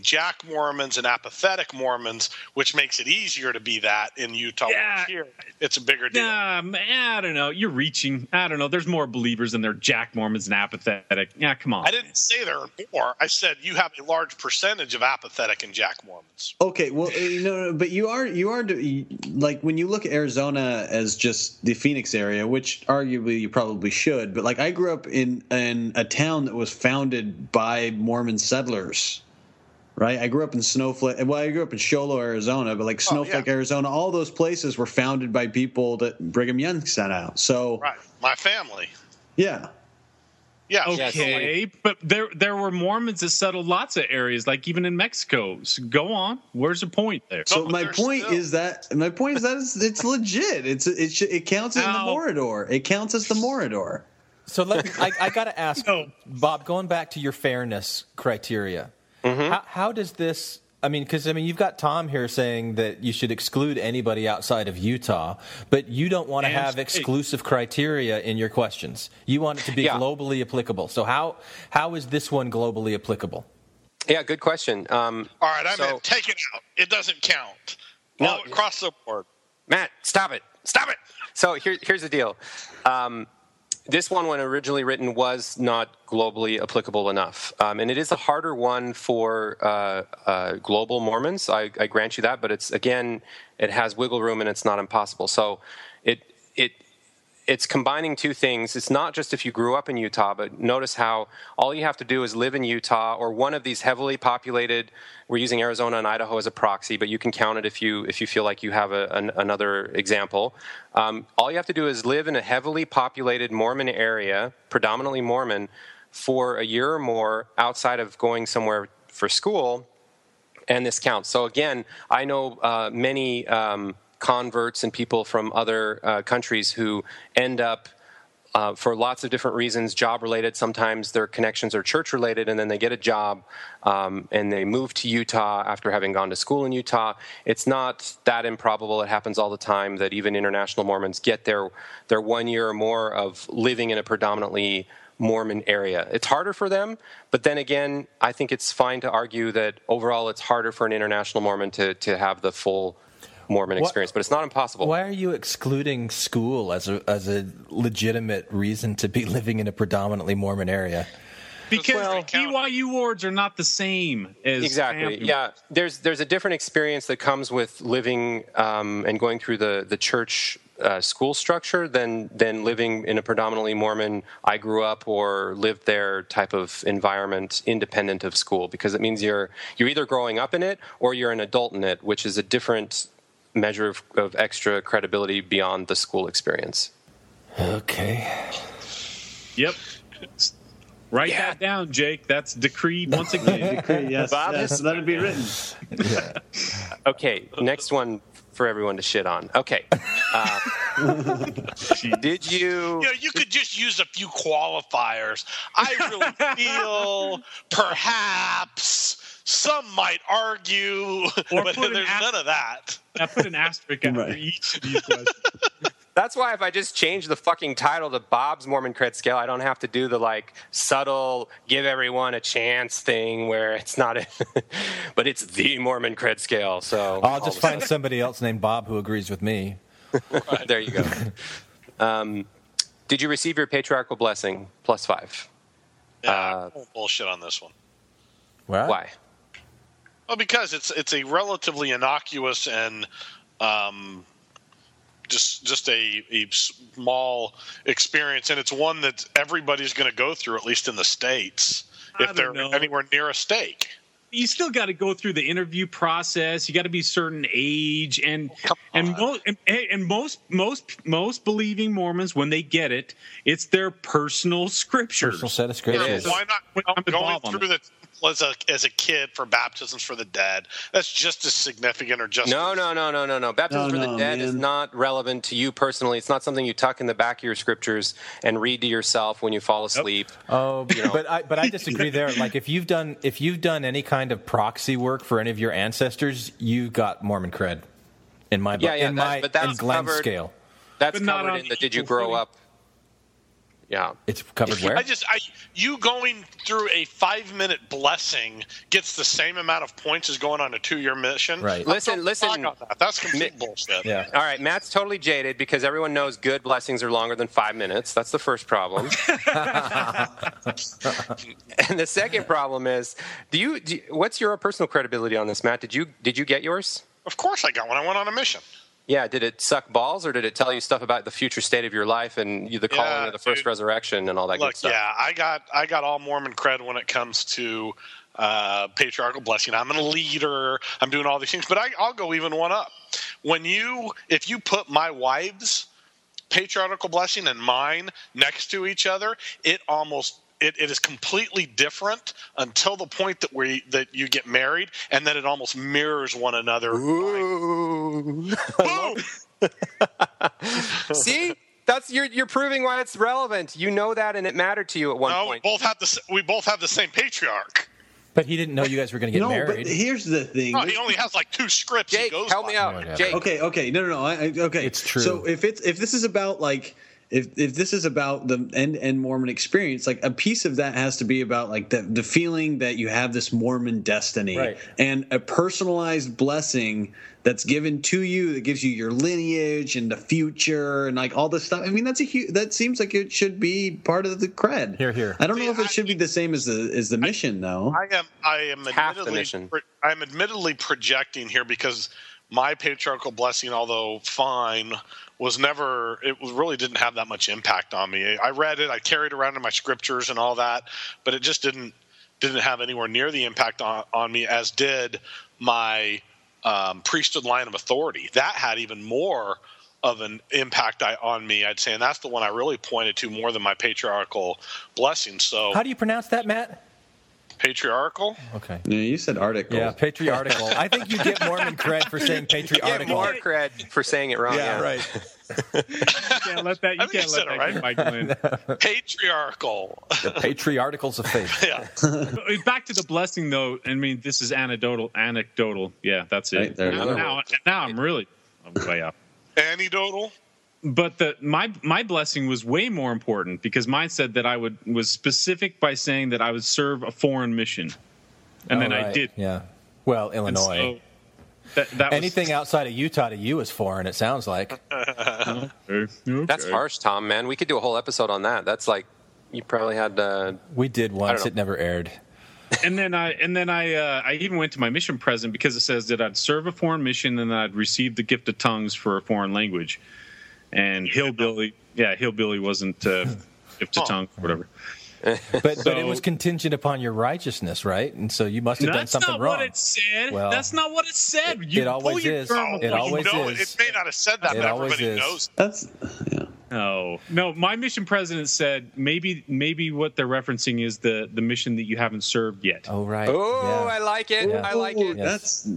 Jack Mormons and apathetic Mormons, which makes it easier to be that in Utah. Yeah. Here, it's a bigger deal. I don't know. You're reaching. I don't know. There's more believers than there are Jack Mormons and apathetic. Yeah, come on. I didn't say there are more. I said you have a large percentage of apathetic and Jack Mormons. Okay, well, but you are like when you look at Arizona as just the Phoenix area, which arguably you probably should, but like I grew up in a town that was founded by Mormon settlers, right? I grew up in Snowflake. Well, I grew up in Sholo, Arizona, but like Snowflake, Arizona, all those places were founded by people that Brigham Young sent out. So, right, my family. Yeah. Yeah. Okay, but there were Mormons that settled lots of areas, like even in Mexico. So go on. Where's the point there? So my point is that it's legit. It counts as the Morador. It counts as the Morador. So I got to ask, Bob, going back to your fairness criteria, how does this – because you've got Tom here saying that you should exclude anybody outside of Utah, but you don't want to have exclusive criteria in your questions. You want it to be globally applicable. So how is this one globally applicable? Yeah, good question. All right, take it out. It doesn't count. No, across the board. Matt, stop it. Stop it. So here's the deal. This one, when originally written, was not globally applicable enough. And it is a harder one for global Mormons. I grant you that. But it's, again, it has wiggle room and it's not impossible. So it's combining two things. It's not just if you grew up in Utah, but notice how all you have to do is live in Utah or one of these heavily populated. We're using Arizona and Idaho as a proxy, but you can count it if you feel like you have another example. All you have to do is live in a heavily populated Mormon area, predominantly Mormon, for a year or more outside of going somewhere for school, and this counts. So again, I know many converts and people from other countries who end up for lots of different reasons, job-related. Sometimes their connections are church-related, and then they get a job, and they move to Utah after having gone to school in Utah. It's not that improbable. It happens all the time that even international Mormons get their 1 year or more of living in a predominantly Mormon area. It's harder for them, but then again, I think it's fine to argue that overall it's harder for an international Mormon to have the full Mormon experience, but it's not impossible. Why are you excluding school as a legitimate reason to be living in a predominantly Mormon area? Because BYU wards are not the same as family. Yeah. There's a different experience that comes with living and going through the church school structure than living in a predominantly Mormon, I grew up or lived there type of environment independent of school, because it means you're either growing up in it or you're an adult in it, which is a different measure of extra credibility beyond the school experience. Okay. Yep. Write that down, Jake. That's decreed once again. Decreed, yes. Bob, yes. Let it be written. Yeah. Okay, next one for everyone to shit on. Okay. Did you... You could just use a few qualifiers. I really feel perhaps... Some might argue, but there's none of that. I put an asterisk after each of these questions. That's why if I just change the fucking title to Bob's Mormon Cred Scale, I don't have to do the, subtle give everyone a chance thing where it's not – but it's the Mormon Cred Scale. So I'll just find somebody else named Bob who agrees with me. Right. There you go. Did you receive your patriarchal blessing? +5. Yeah, bullshit on this one. Why? Well, because it's a relatively innocuous and just a small experience, and it's one that everybody's going to go through, at least in the States, if they're anywhere near a stake. You still got to go through the interview process. You got to be a certain age, and most believing Mormons, when they get it, it's their personal scriptures, personal set of scriptures. Yeah, why not going through the as a kid for baptisms for the dead? That's just as significant, or just no. Baptisms for the dead is not relevant to you personally. It's not something you tuck in the back of your scriptures and read to yourself when you fall asleep. Oh, but I disagree there. Like if you've done any kind of proxy work for any of your ancestors, you've got Mormon cred in my book. That's in Glenn's scale. That's covered in the did you grow up? Yeah, it's covered where? You going through a 5-minute blessing gets the same amount of points as going on a 2-year mission. Right. Listen. That's complete bullshit. Yeah. All right, Matt's totally jaded because everyone knows good blessings are longer than 5 minutes. That's the first problem. And the second problem is, what's your personal credibility on this, Matt? Did you get yours? Of course, I got one. I went on a mission. Yeah, did it suck balls, or did it tell you stuff about the future state of your life and the calling of the first resurrection and all that good stuff? Yeah, I got all Mormon cred when it comes to patriarchal blessing. I'm a leader. I'm doing all these things, but I'll go even one up. If you put my wife's patriarchal blessing and mine next to each other, it is completely different until the point that you get married, and then it almost mirrors one another. Ooh. Boom! See? You're proving why it's relevant. You know that, and it mattered to you at one point. We both have the same patriarch. But he didn't know you guys were going to get married. But here's the thing. No, he only has 2 scripts. Jake, help me out. Jake. Okay. No. Okay. It's true. So if this is about If this is about the end Mormon experience, a piece of that has to be about the feeling that you have this Mormon destiny, right, and a personalized blessing that's given to you that gives you your lineage and the future and all this stuff. I mean, that seems like it should be part of the cred. Here. I don't know if it should be the same as the mission though. I'm admittedly projecting here because my patriarchal blessing, although fine, it really didn't have that much impact on me. I read it, I carried around in my scriptures and all that, but it just didn't have anywhere near the impact on me as did my priesthood line of authority. That had even more of an impact on me, I'd say. And that's the one I really pointed to more than my patriarchal blessing. So, how do you pronounce that, Matt? Patriarchal? Okay. Yeah, you said article. Yeah, patriarchal. I think you get Mormon cred for saying patriarchal. You get more cred for saying it wrong. Yeah, right. You can't let that, get Mike Lynn. No. Patriarchal. The patriarchals of faith. Yeah. Back to the blessing, though. I mean, this is anecdotal. Yeah, that's it. Right, there now I'm way up. Anecdotal? But my blessing was way more important because mine said that was specific by saying that I would serve a foreign mission, I did. Yeah, well, Illinois. So that anything outside of Utah to you is foreign. It sounds like. Okay. That's harsh, Tom. Man, we could do a whole episode on that. That's like you probably had. We did once. It never aired. And then I even went to my mission present because it says that I'd serve a foreign mission and I'd receive the gift of tongues for a foreign language. And hillbilly wasn't gift to tongue, whatever. But it was contingent upon your righteousness, right? And so you must have done something wrong. That's not what it said. It always is. It always is. It may not have said that, but everybody knows. No, my mission president said maybe what they're referencing is the mission that you haven't served yet. Oh, right. Oh, yeah. I like it. Yeah. I like it. Yes.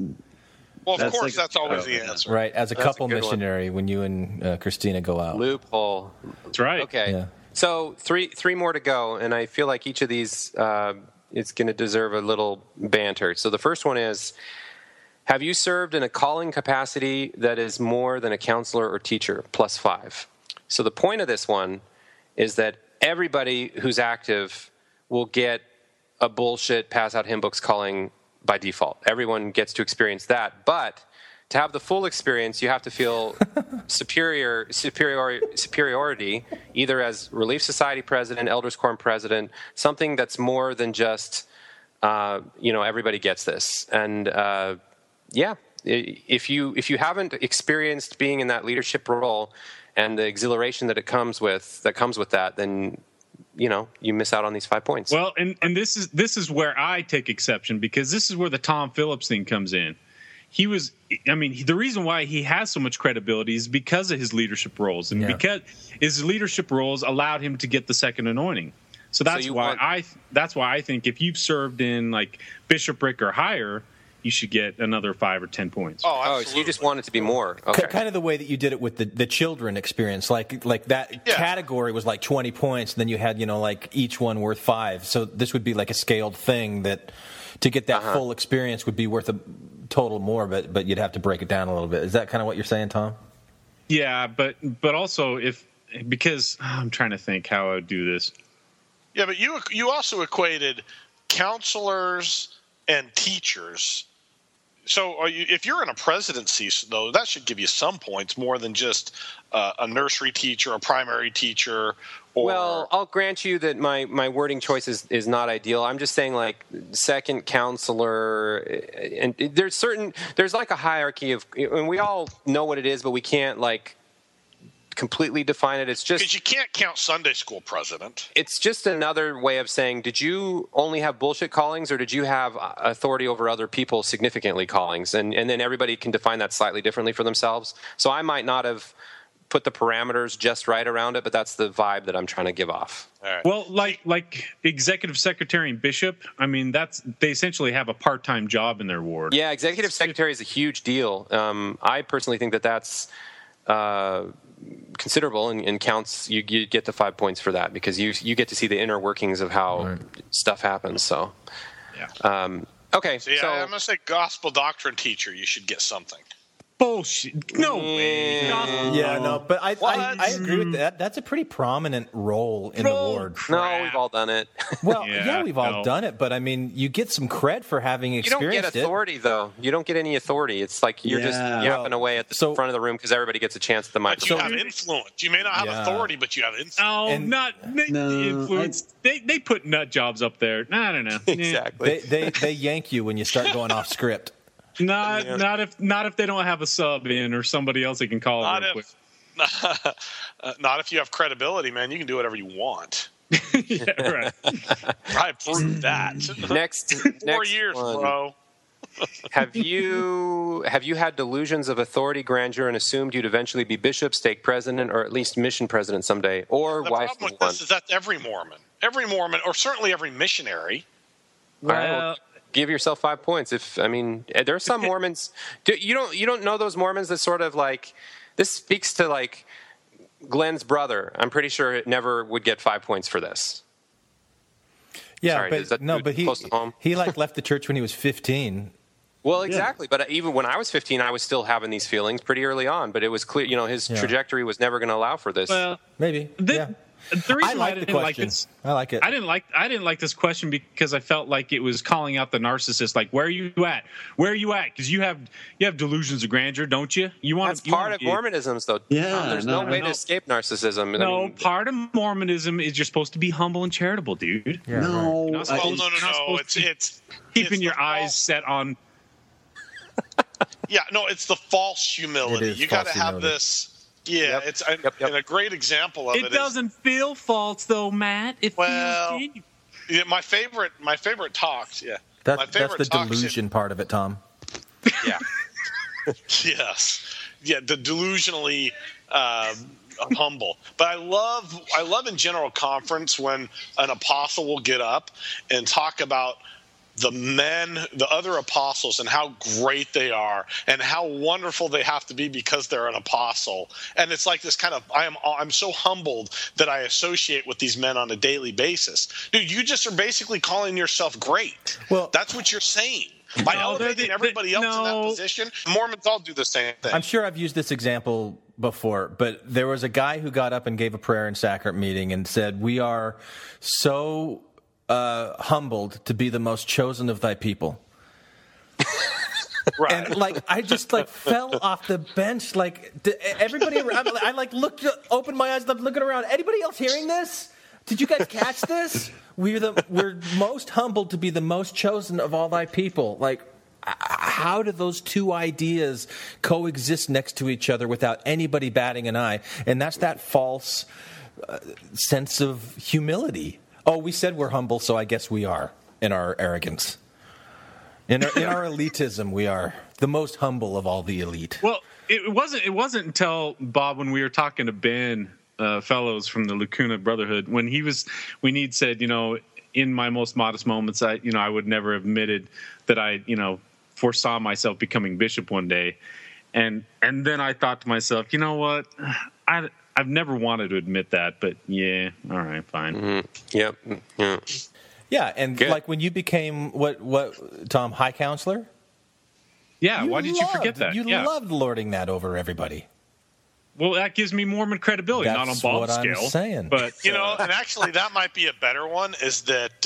Well, of course, that's always the answer. Right, as a couple missionary when you and Christina go out. Loophole. That's right. Okay. Yeah. So three more to go, and I feel like each of these is going to deserve a little banter. So the first one is, have you served in a calling capacity that is more than a counselor or teacher? +5. So the point of this one is that everybody who's active will get a bullshit pass-out hymn books calling by default. Everyone gets to experience that, but to have the full experience, you have to feel superiority, either as Relief Society president, Elders Quorum president, something that's more than just, everybody gets this. And if you haven't experienced being in that leadership role and the exhilaration that comes with that, then you miss out on these 5 points. Well, and this is where I take exception, because this is where the Tom Phillips thing comes in. The reason why he has so much credibility is because of his leadership roles, and because his leadership roles allowed him to get the second anointing. So that's why I think if you've served in like bishopric or higher, you should get another 5 or 10 points. Oh, so you just want it to be more. Okay. Kind of the way that you did it with the children experience, like that category was like 20 points, and then you had like each one worth 5. So this would be like a scaled thing that to get that full experience would be worth a total more, but you'd have to break it down a little bit. Is that kind of what you're saying, Tom? Yeah, but also because I'm trying to think how I would do this. Yeah, but you also equated counselors and teachers. So if you're in a presidency, though, that should give you some points more than just a nursery teacher, a primary teacher. Well, I'll grant you that my wording choice is not ideal. I'm just saying like second counselor, and there's like a hierarchy of, and we all know what it is, but we can't like completely define it. It's just because you can't count Sunday school president. It's just another way of saying, did you only have bullshit callings, or did you have authority over other people significantly callings? And then everybody can define that slightly differently for themselves. So I might not have put the parameters just right around it, but that's the vibe that I'm trying to give off. All right. Well, like executive secretary and bishop, I mean, they essentially have a part-time job in their ward. Yeah, executive secretary is a huge deal. I personally think that that's considerable and counts. You get the 5 points for that because you get to see the inner workings of how stuff happens. So, okay. So I'm gonna say gospel doctrine teacher. You should get something. Bullshit. No way. Yeah, no. But I agree with that. That's a pretty prominent role in the ward. Crap. No, we've all done it. Well, we've all done it. But I mean, you get some cred for having experienced it. You don't get authority, though. You don't get any authority. It's like you're just yapping away at the front of the room because everybody gets a chance at the microphone. But you have influence. You may not have authority, but you have influence. The influence. They put nut jobs up there. I don't know. Exactly. They yank you when you start going off script. Not if they don't have a sub in or somebody else they can call. Not if you have credibility, man. You can do whatever you want. Yeah, right. I proved that. Next 4 years, one. Bro. Have you had delusions of authority, grandeur, and assumed you'd eventually be bishop, stake president, or at least mission president someday, or the wife of one? The problem with this is that's every Mormon, or certainly every missionary. Well, give yourself 5 points. There are some Mormons. You don't know those Mormons that sort of like this speaks to like Glenn's brother. I'm pretty sure it never would get 5 points for this. Yeah, sorry, but no, but he close to home? He like left the church when he was 15. Well, exactly. Yeah. But even when I was 15, I was still having these feelings pretty early on. But it was clear, his trajectory was never going to allow for this. Well, maybe. The reason I didn't like this, I like it. I didn't like this question because I felt like it was calling out the narcissist. Like, where are you at? Where are you at? Because you have delusions of grandeur, don't you? That's part of Mormonism, though. Yeah, there's no way to escape narcissism. Part of Mormonism is you're supposed to be humble and charitable, dude. Yeah, no, right. No. It's keeping your eyes set on. Yeah, no, it's the false humility. You got to have this. Yeah, yep. It's and a great example of it. It doesn't feel false, though, Matt. It feels genuine. Yeah, my favorite talks. Yeah, that's the delusion part of it, Tom. Yeah. Yes. Yeah, the delusionally humble. But I love in general conference when an apostle will get up and talk about the other apostles and how great they are and how wonderful they have to be because they're an apostle. And it's like this kind of, I'm so humbled that I associate with these men on a daily basis. Dude, you just are basically calling yourself great. Well, that's what you're saying. By elevating everybody else in that position, Mormons all do the same thing. I'm sure I've used this example before, but there was a guy who got up and gave a prayer in sacrament meeting and said, we are so... humbled to be the most chosen of thy people. Right. And I just fell off the bench. Everybody around, opened my eyes, looking around. Anybody else hearing this? Did you guys catch this? We're most humbled to be the most chosen of all thy people. How do those two ideas coexist next to each other without anybody batting an eye? And that's that false sense of humility. Oh, we said we're humble, so I guess we are in our arrogance. In our elitism, we are the most humble of all the elite. Well, it wasn't until, Bob, when we were talking to Ben Fellows from the Lacuna Brotherhood, when Weneed said, in my most modest moments, I would never have admitted that I foresaw myself becoming bishop one day. And then I thought to myself, you know what? I've never wanted to admit that, but yeah, all right, fine. Mm-hmm. Yep. Yeah. Yeah, and good. When you became what Tom, high counselor? Yeah, why did you forget that? You loved lording that over everybody. Well, that gives me Mormon credibility, that's not on Bob's scale. I'm saying. But and actually that might be a better one is that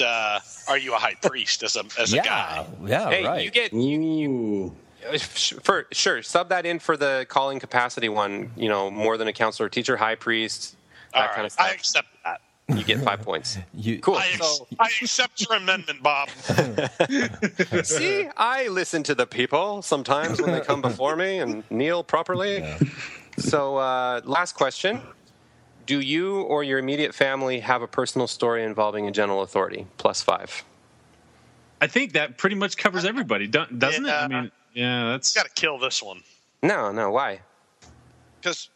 are you a high priest as a guy? Yeah, hey, right. You get you for sure, sub that in for the calling capacity one, more than a counselor, teacher, high priest, that kind of stuff. I accept that. You get 5 points. Cool. I accept your amendment, Bob. See, I listen to the people sometimes when they come before me and kneel properly. Yeah. So last question. Do you or your immediate family have a personal story involving a general authority? +5. I think that pretty much covers everybody, doesn't it? I mean... Yeah, that's got to kill this one. No, why? Because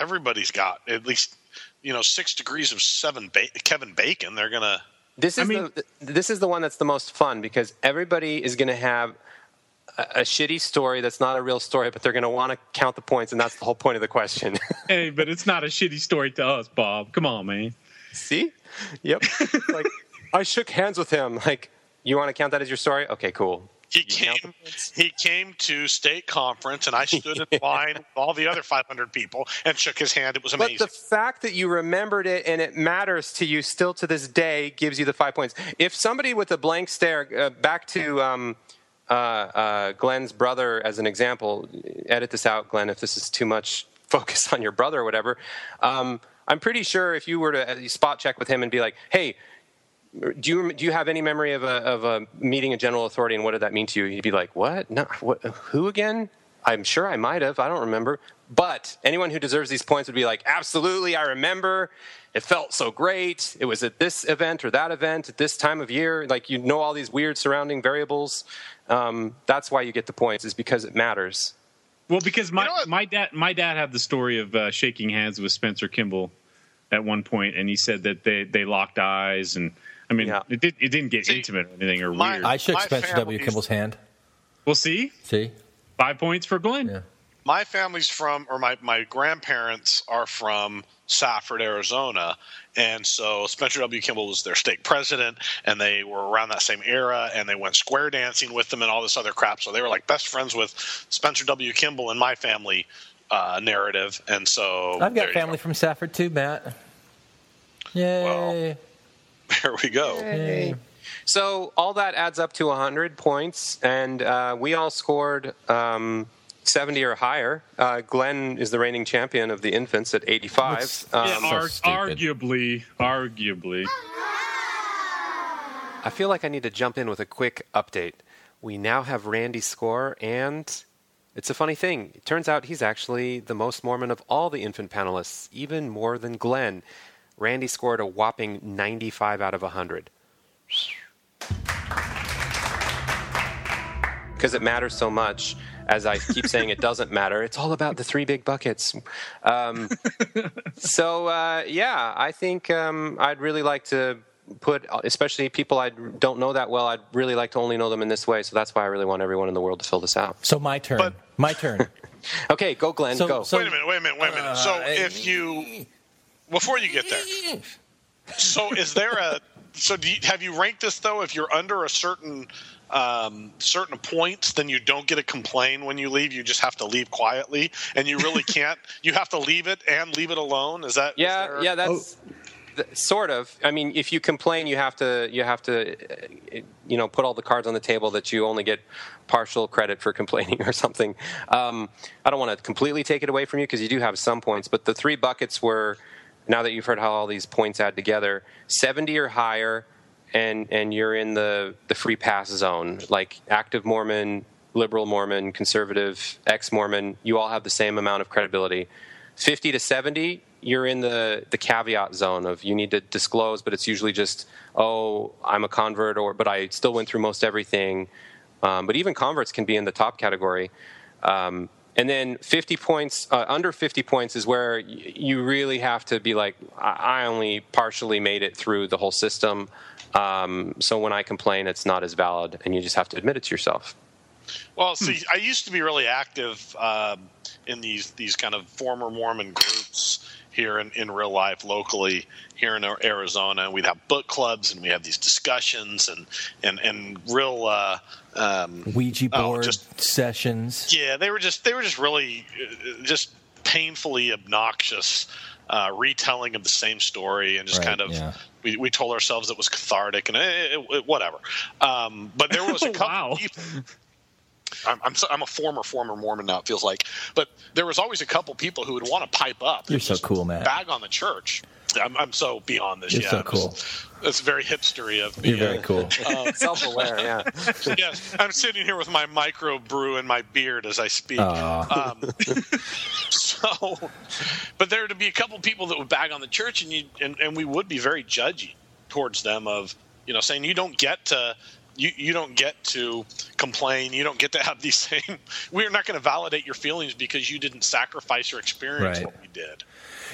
everybody's got at least 6 degrees of seven Kevin Bacon. They're gonna. This is the one that's the most fun because everybody is gonna have a shitty story that's not a real story, but they're gonna want to count the points, and that's the whole point of the question. Hey, but it's not a shitty story to us, Bob. Come on, man. See? Yep. I shook hands with him. You want to count that as your story? Okay, cool. He came to state conference, and I stood in line with all the other 500 people and shook his hand. It was amazing. But the fact that you remembered it and it matters to you still to this day gives you the 5 points. If somebody with a blank stare, back to Glenn's brother as an example, edit this out, Glenn, if this is too much focus on your brother or whatever. I'm pretty sure if you were to spot check with him and be like, hey, do you have any memory of a meeting a general authority and what did that mean to you? You'd be like, what? No, what? Who again? I'm sure I might have. I don't remember. But anyone who deserves these points would be like, absolutely, I remember. It felt so great. It was at this event or that event at this time of year. Like, you know all these weird surrounding variables. That's why you get the points, is because it matters. Well, because my dad had the story of shaking hands with Spencer Kimball at one point, and he said that they locked eyes, and I mean, yeah. It didn't get intimate or anything or weird. I shook Spencer W. Kimball's hand. Well, see, 5 points for Glenn. Yeah. My family's from, or my grandparents are from Safford, Arizona, and so Spencer W. Kimball was their state president, and they were around that same era, and they went square dancing with them and all this other crap. So they were like best friends with Spencer W. Kimball in my family narrative, and so I've got family from Safford too, Matt. Yay! Well, there we go. Yay. So all that adds up to 100 points, and we all scored 70 or higher. Glenn is the reigning champion of the infants at 85. Arguably. I feel like I need to jump in with a quick update. We now have Randy's score, and it's a funny thing. It turns out he's actually the most Mormon of all the infant panelists, even more than Glenn. Randy scored a whopping 95 out of 100. Because it matters so much. As I keep saying, it doesn't matter. It's all about the three big buckets. So, I think I'd really like to put, especially people I don't know that well, I'd really like to only know them in this way. So that's why I really want everyone in the world to fill this out. So my turn. Okay, go, Glenn, go. Wait a minute. So if you, before you get there, so is there a, so do you, have you ranked this, though, if you're under a certain points, then you don't get to complain when you leave. You just have to leave quietly, and you really can't. You have to leave it and leave it alone. Is that? Yeah. That's sort of. I mean, if you complain, you have to put all the cards on the table that you only get partial credit for complaining or something. I don't want to completely take it away from you because you do have some points, but the three buckets were. Now that you've heard how all these points add together, 70 or higher. And you're in the free pass zone, like active Mormon, liberal Mormon, conservative, ex-Mormon. You all have the same amount of credibility. 50 to 70, you're in the caveat zone of you need to disclose, but it's usually just, oh, I'm a convert, or but I still went through most everything. But even converts can be in the top category. And then 50 points, under 50 points is where you really have to be like, I only partially made it through the whole system. So when I complain, it's not as valid, and you just have to admit it to yourself. Well, see, I used to be really active in these kind of former Mormon groups here in real life locally here in Arizona. And we'd have book clubs, and we have these discussions and real Ouija board sessions. Yeah, they were just really just painfully obnoxious retelling of the same story, and just we told ourselves it was cathartic and it whatever. But there was a couple. Wow. People, I'm a former Mormon now, it feels like, but there was always a couple people who would want to pipe up. You're so cool, man. Bag on the church. I'm so beyond this. You're so cool. It's very hipstery of me. You're very cool. Self-aware, yeah. Yes, I'm sitting here with my microbrew and my beard as I speak. But there would be a couple people that would bag on the church, and we would be very judgy towards them of, saying you don't get to complain. You don't get to have these same. We're not going to validate your feelings because you didn't sacrifice your experience. Right. What we did.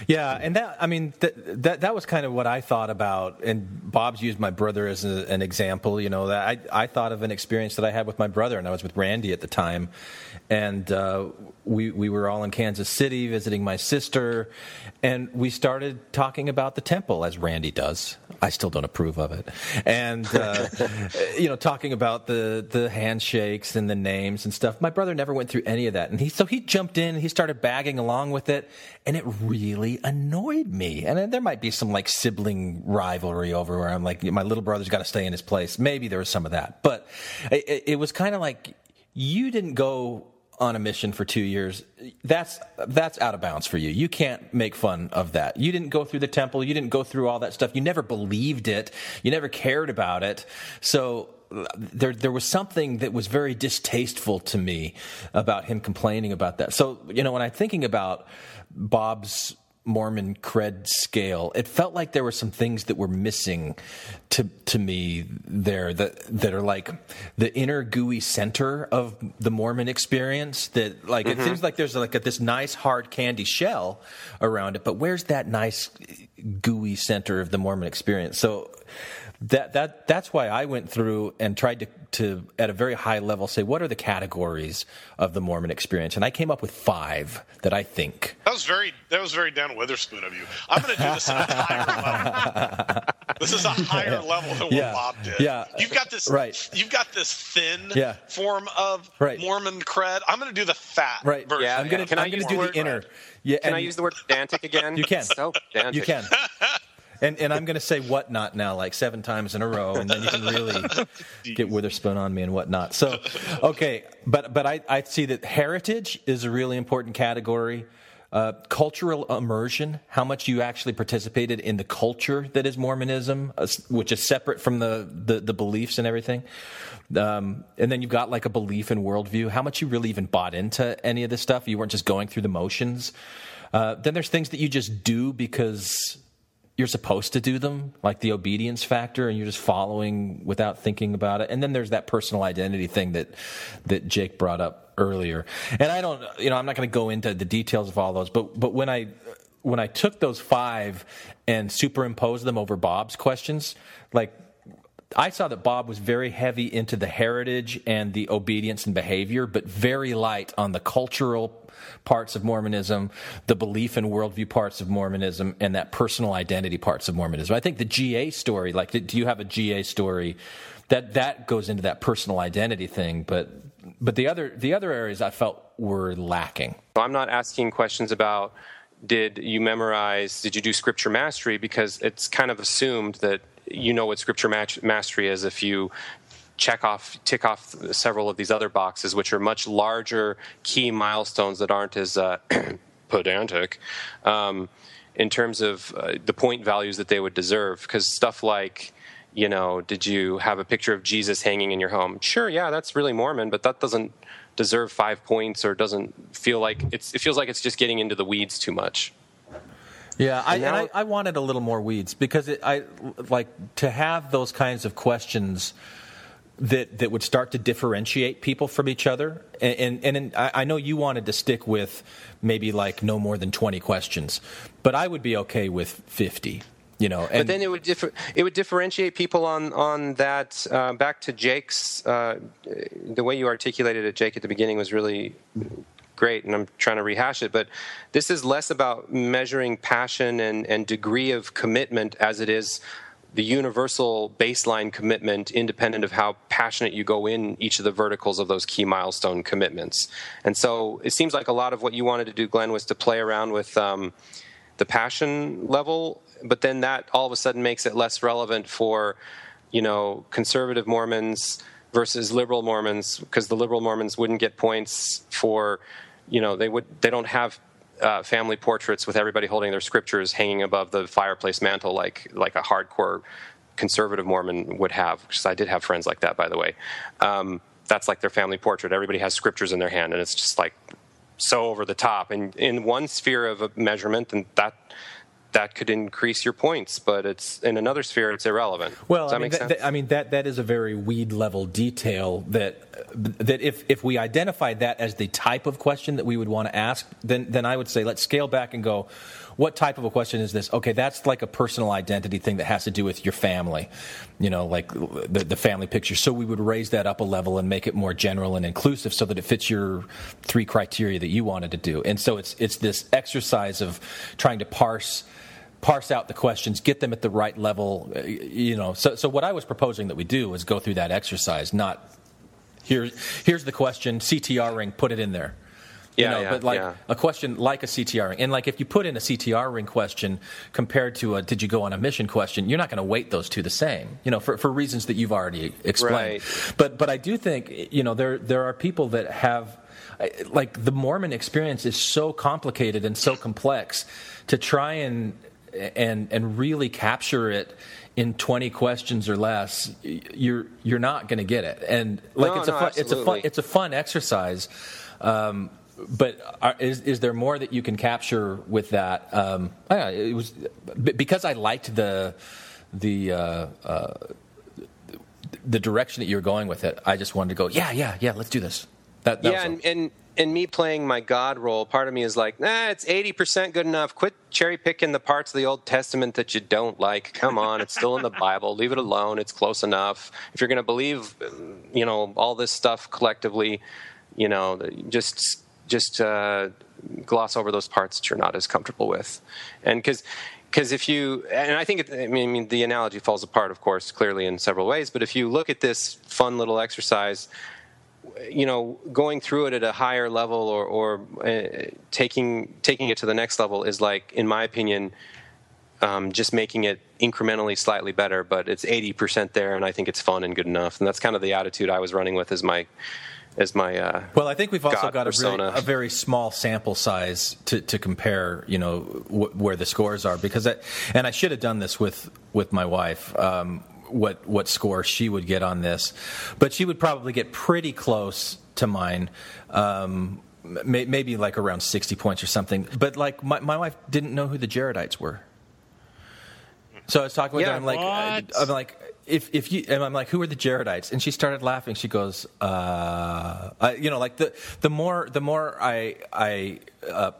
Yeah, and that was kind of what I thought about. And Bob's used my brother as an example. That I thought of an experience that I had with my brother, and I was with Randy at the time, and we were all in Kansas City visiting my sister, and we started talking about the temple, as Randy does. I still don't approve of it, and talking about the handshakes and the names and stuff. My brother never went through any of that, and so he jumped in, and he started bagging along with it, and it really annoyed me. And there might be some like sibling rivalry over where I'm like, my little brother's got to stay in his place. Maybe there was some of that, but it was kind of like, you didn't go on a mission for 2 years. That's out of bounds for you. You can't make fun of that. You didn't go through the temple. You didn't go through all that stuff. You never believed it. You never cared about it. So there was something that was very distasteful to me about him complaining about that. So, when I'm thinking about Bob's Mormon Cred Scale, it felt like there were some things that were missing to me there that are like the inner gooey center of the Mormon experience that like it seems like there's like this nice hard candy shell around it, but where's that nice gooey center of the Mormon experience? So that's why I went through and tried to at a very high level say what are the categories of the Mormon experience, and I came up with 5 that I think. That was very Dan Witherspoon of you. I'm going to do this at a higher level. This is a higher level than what Bob did. Yeah. You've got this thin form of Mormon cred. I'm going to do the fat version. Yeah. I'm going to do the inner. Yeah. Can I use the word pedantic again? You can. So pedantic. You can. And I'm going to say whatnot now like 7 times in a row, and then you can really get Witherspoon on me and whatnot. So, okay, but I see that heritage is a really important category. Cultural immersion, how much you actually participated in the culture that is Mormonism, which is separate from the beliefs and everything. And then you've got like a belief and worldview, how much you really even bought into any of this stuff. You weren't just going through the motions. Then there's things that you just do because you're supposed to do them, like the obedience factor, and you're just following without thinking about it. And then there's that personal identity thing that Jake brought up earlier. And I don't, I'm not going to go into the details of all those, but when I took those 5 and superimposed them over Bob's questions, like I saw that Bob was very heavy into the heritage and the obedience and behavior, but very light on the cultural parts of Mormonism, the belief and worldview parts of Mormonism, and that personal identity parts of Mormonism. I think the GA story, like, do you have a GA story that goes into that personal identity thing? But the other areas I felt were lacking. I'm not asking questions about did you do scripture mastery, because it's kind of assumed that you know what scripture mastery is if you tick off several of these other boxes, which are much larger key milestones that aren't as pedantic in terms of the point values that they would deserve. Because stuff like, did you have a picture of Jesus hanging in your home? Sure, yeah, that's really Mormon, but that doesn't deserve 5 points, or doesn't feel like it feels like it's just getting into the weeds too much. Yeah, I wanted a little more weeds, because I like to have those kinds of questions that would start to differentiate people from each other. And I know you wanted to stick with maybe like no more than 20 questions, but I would be okay with 50. But then it would differentiate people on that. Back to Jake's, the way you articulated it, Jake, at the beginning was really great, and I'm trying to rehash it, but this is less about measuring passion and degree of commitment as it is the universal baseline commitment, independent of how passionate you go in each of the verticals of those key milestone commitments. And so it seems like a lot of what you wanted to do, Glenn, was to play around with the passion level, but then that all of a sudden makes it less relevant for, conservative Mormons versus liberal Mormons, because the liberal Mormons wouldn't get points for, they don't have family portraits with everybody holding their scriptures hanging above the fireplace mantle like a hardcore conservative Mormon would have, because I did have friends like that, by the way. That's like their family portrait. Everybody has scriptures in their hand, and it's just like so over the top. And in one sphere of a measurement, and that could increase your points, but it's in another sphere it's irrelevant. Well, that is a very weed level detail that if we identify that as the type of question that we would want to ask, then I would say let's scale back and go, what type of a question is this? Okay, that's like a personal identity thing that has to do with your family, like the family picture. So we would raise that up a level and make it more general and inclusive so that it fits your 3 criteria that you wanted to do. And so it's this exercise of trying to parse out the questions, get them at the right level, So what I was proposing that we do is go through that exercise, not here's the question, CTR ring, put it in there. A question like a CTR ring. And like if you put in a CTR ring question compared to a did you go on a mission question, you're not going to weight those two the same, for reasons that you've already explained. Right. But I do think, there are people that have, like the Mormon experience is so complicated and so complex to try and really capture it in 20 questions or less, you're not going to get it. And like it's a fun exercise. But is there more that you can capture with that? It was because I liked the direction that you were going with it. I just wanted to go, yeah. Let's do this. And me playing my God role, part of me is like, nah, it's 80% good enough. Quit cherry picking the parts of the Old Testament that you don't like. Come on, it's still in the Bible. Leave it alone. It's close enough. If you're going to believe, all this stuff collectively, just gloss over those parts that you're not as comfortable with. And because if you, and I think, the analogy falls apart, of course, clearly in several ways. But if you look at this fun little exercise, going through it at a higher level or taking it to the next level is like, in my opinion, just making it incrementally slightly better. But it's 80% there, and I think it's fun and good enough. And that's kind of the attitude I was running with as my. Well, I think we've also got a very small sample size to compare. Where the scores are, because and I should have done this with my wife. What score she would get on this, but she would probably get pretty close to mine, maybe like around 60 points or something. But like my wife didn't know who the Jaredites were, so I was talking with her. I'm like, who are the Jaredites? And she started laughing. She goes, the more I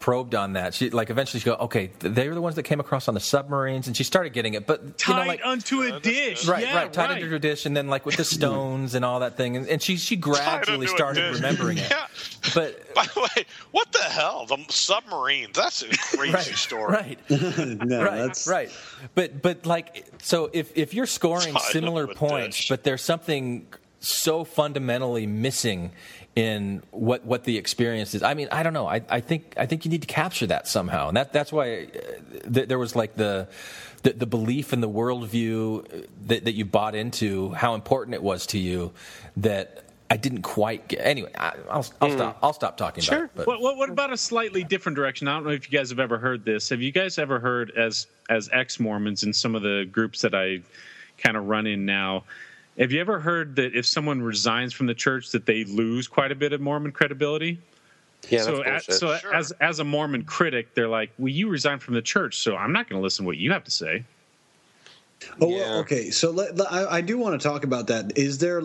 probed on that, she eventually she go, okay, they were the ones that came across on the submarines, and she started getting it. But tied unto a dish, tied into a dish, and then with the stones and all that thing, and she gradually started remembering it. Yeah. But by the way, what the hell? The submarines? That's a crazy story. Right. Right. But so if you're scoring similar points, but there's something so fundamentally missing in what the experience is. I mean, I don't know. I think you need to capture that somehow, and that's why there was the belief and the worldview that you bought into, how important it was to you, that I didn't quite get. Anyway, I'll stop. I'll stop talking about it. But. What about a slightly different direction? I don't know if you guys have ever heard this. Have you guys ever heard, as ex-Mormons in some of the groups that I kind of run in now, have you ever heard that if someone resigns from the church that they lose quite a bit of Mormon credibility? Yeah, as a Mormon critic, they're like, well, you resigned from the church, so I'm not going to listen to what you have to say. Oh, yeah. Well, okay. So I do want to talk about that. Is there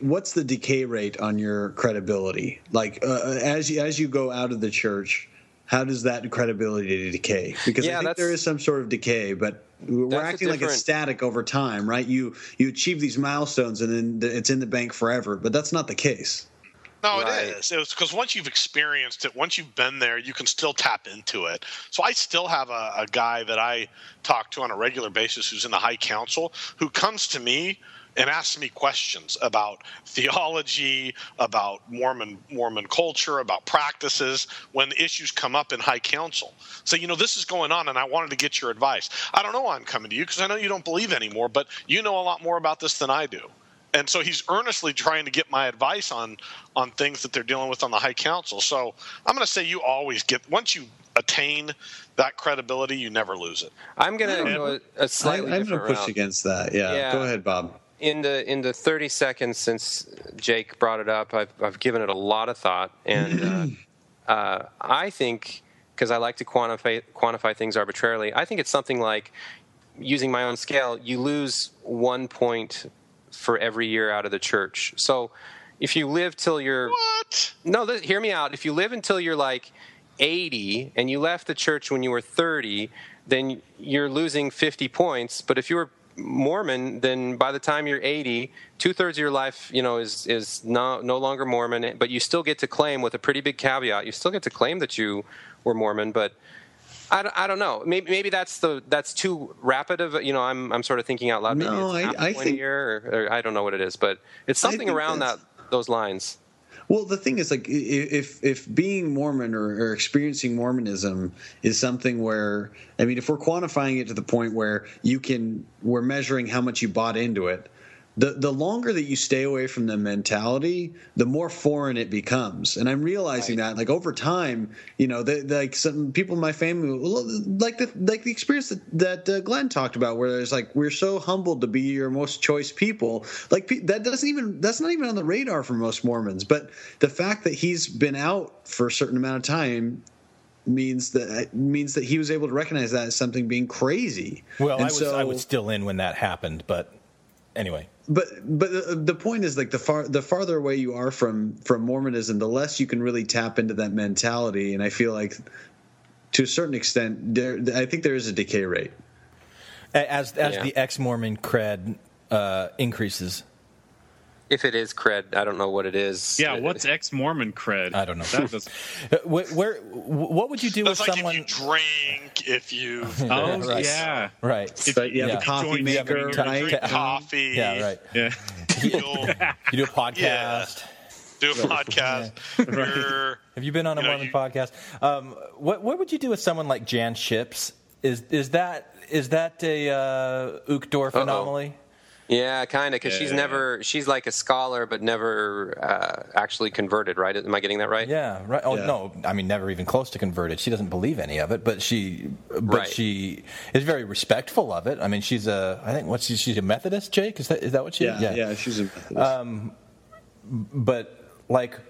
what's the decay rate on your credibility? As you go out of the church, how does that credibility decay? Because I think there is some sort of decay, but we're acting like it's static over time, right? You achieve these milestones and then it's in the bank forever, but that's not the case. No, it is. It's because once you've experienced it, once you've been there, you can still tap into it. So I still have a guy that I talk to on a regular basis who's in the High Council who comes to me and asks me questions about theology, about Mormon culture, about practices when issues come up in High Council. So, this is going on, and I wanted to get your advice. I don't know why I'm coming to you because I know you don't believe anymore, but you know a lot more about this than I do. And so he's earnestly trying to get my advice on things that they're dealing with on the High Council. So I'm going to say you always get – once you attain that credibility, you never lose it. I'm going to go a slightly different route. I'm going to push against that. Yeah. Go ahead, Bob. In the 30 seconds since Jake brought it up, I've given it a lot of thought. And I think – because I like to quantify things arbitrarily, I think it's something like, using my own scale, you lose 1 point – for every year out of the church. So if you live till you're... What? No, hear me out. If you live until you're 80 and you left the church when you were 30, then you're losing 50 points. But if you were Mormon, then by the time you're 80, 2/3 of your life, is no longer Mormon, but you still get to claim, with a pretty big caveat, you still get to claim that you were Mormon, but... I don't know. Maybe that's too rapid of I'm sort of thinking out loud. Maybe no, it's not I think year or I don't know what it is, but it's something around those lines. Well, the thing is, if being Mormon or experiencing Mormonism is something where, if we're quantifying it to the point where we're measuring how much you bought into it, the longer that you stay away from the mentality, the more foreign it becomes. And I'm realizing that, like, over time, you know, like some people in my family, like the experience that Glenn talked about, where it's like, we're so humbled to be your most choice people. Like, that's not even on the radar for most Mormons. But the fact that he's been out for a certain amount of time means that he was able to recognize that as something being crazy. Well, I was still in when that happened, but anyway. But the point is, like, the farther away you are from Mormonism, the less you can really tap into that mentality. And I feel like, to a certain extent, I think there is a decay rate. As the ex-Mormon cred increases. If it is cred, I don't know what it is. Yeah, what's ex-Mormon cred? I don't know. What would you do if someone... It's like if you drink, if you... Oh, right. Yeah. Right. If you have a coffee maker, drink coffee. Yeah, right. Yeah. You do a podcast. Yeah. Do a podcast. Right. Have you been on a Mormon podcast? What would you do with someone like Jan Shipps? Is that a Uchtdorf anomaly? Yeah, kind of, because she's like a scholar, but never actually converted, right? Am I getting that right? Yeah, right. Oh, yeah. No, I mean, never even close to converted. She doesn't believe any of it, but she is very respectful of it. I mean, she's a Methodist, Jake? Is that what she is? Yeah, she's a Methodist. But, like,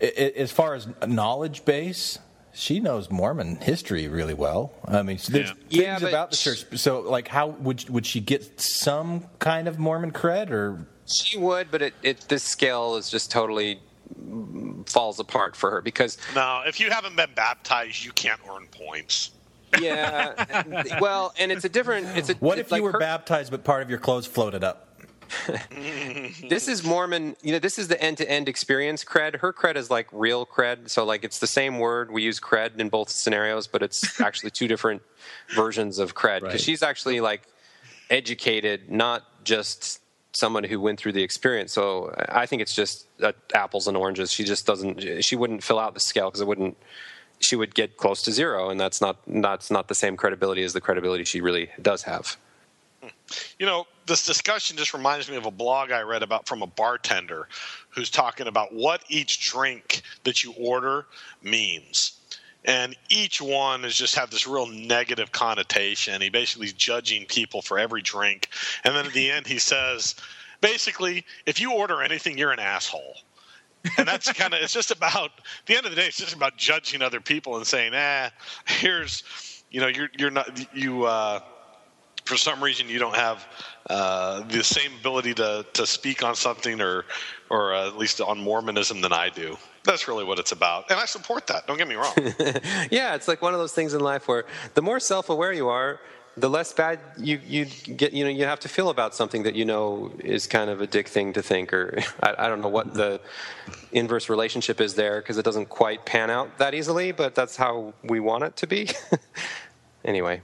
as far as knowledge base... She knows Mormon history really well. I mean, there's things about the church. So, like, how would she get some kind of Mormon cred? Or she would, but this scale is just totally falls apart for her because no, if you haven't been baptized, you can't earn points. Yeah, well, and it's a different. What if you were baptized, but part of your clothes floated up? This is Mormon, you know, this is the end-to-end experience cred. Her cred is like real cred. So, like, it's the same word. We use cred in both scenarios, but it's actually two different versions of cred. Because she's actually, like, educated, not just someone who went through the experience. So I think it's just apples and oranges. She just doesn't – she wouldn't fill out the scale because it wouldn't – she would get close to zero, and that's not the same credibility as the credibility she really does have. You know, this discussion just reminds me of a blog I read about from a bartender who's talking about what each drink that you order means. And each one is just have this real negative connotation. He basically is judging people for every drink. And then at the end he says, basically, if you order anything, you're an asshole. And that's kind of – it's just about – at the end of the day, it's just about judging other people and saying, here's – you know, you're not – you – for some reason, you don't have the same ability to speak on something or at least on Mormonism than I do. That's really what it's about. And I support that. Don't get me wrong. Yeah, it's like one of those things in life where the more self-aware you are, the less bad you get. You know, you have to feel about something that you know is kind of a dick thing to think, or I don't know what the inverse relationship is there because it doesn't quite pan out that easily, but that's how we want it to be. Anyway.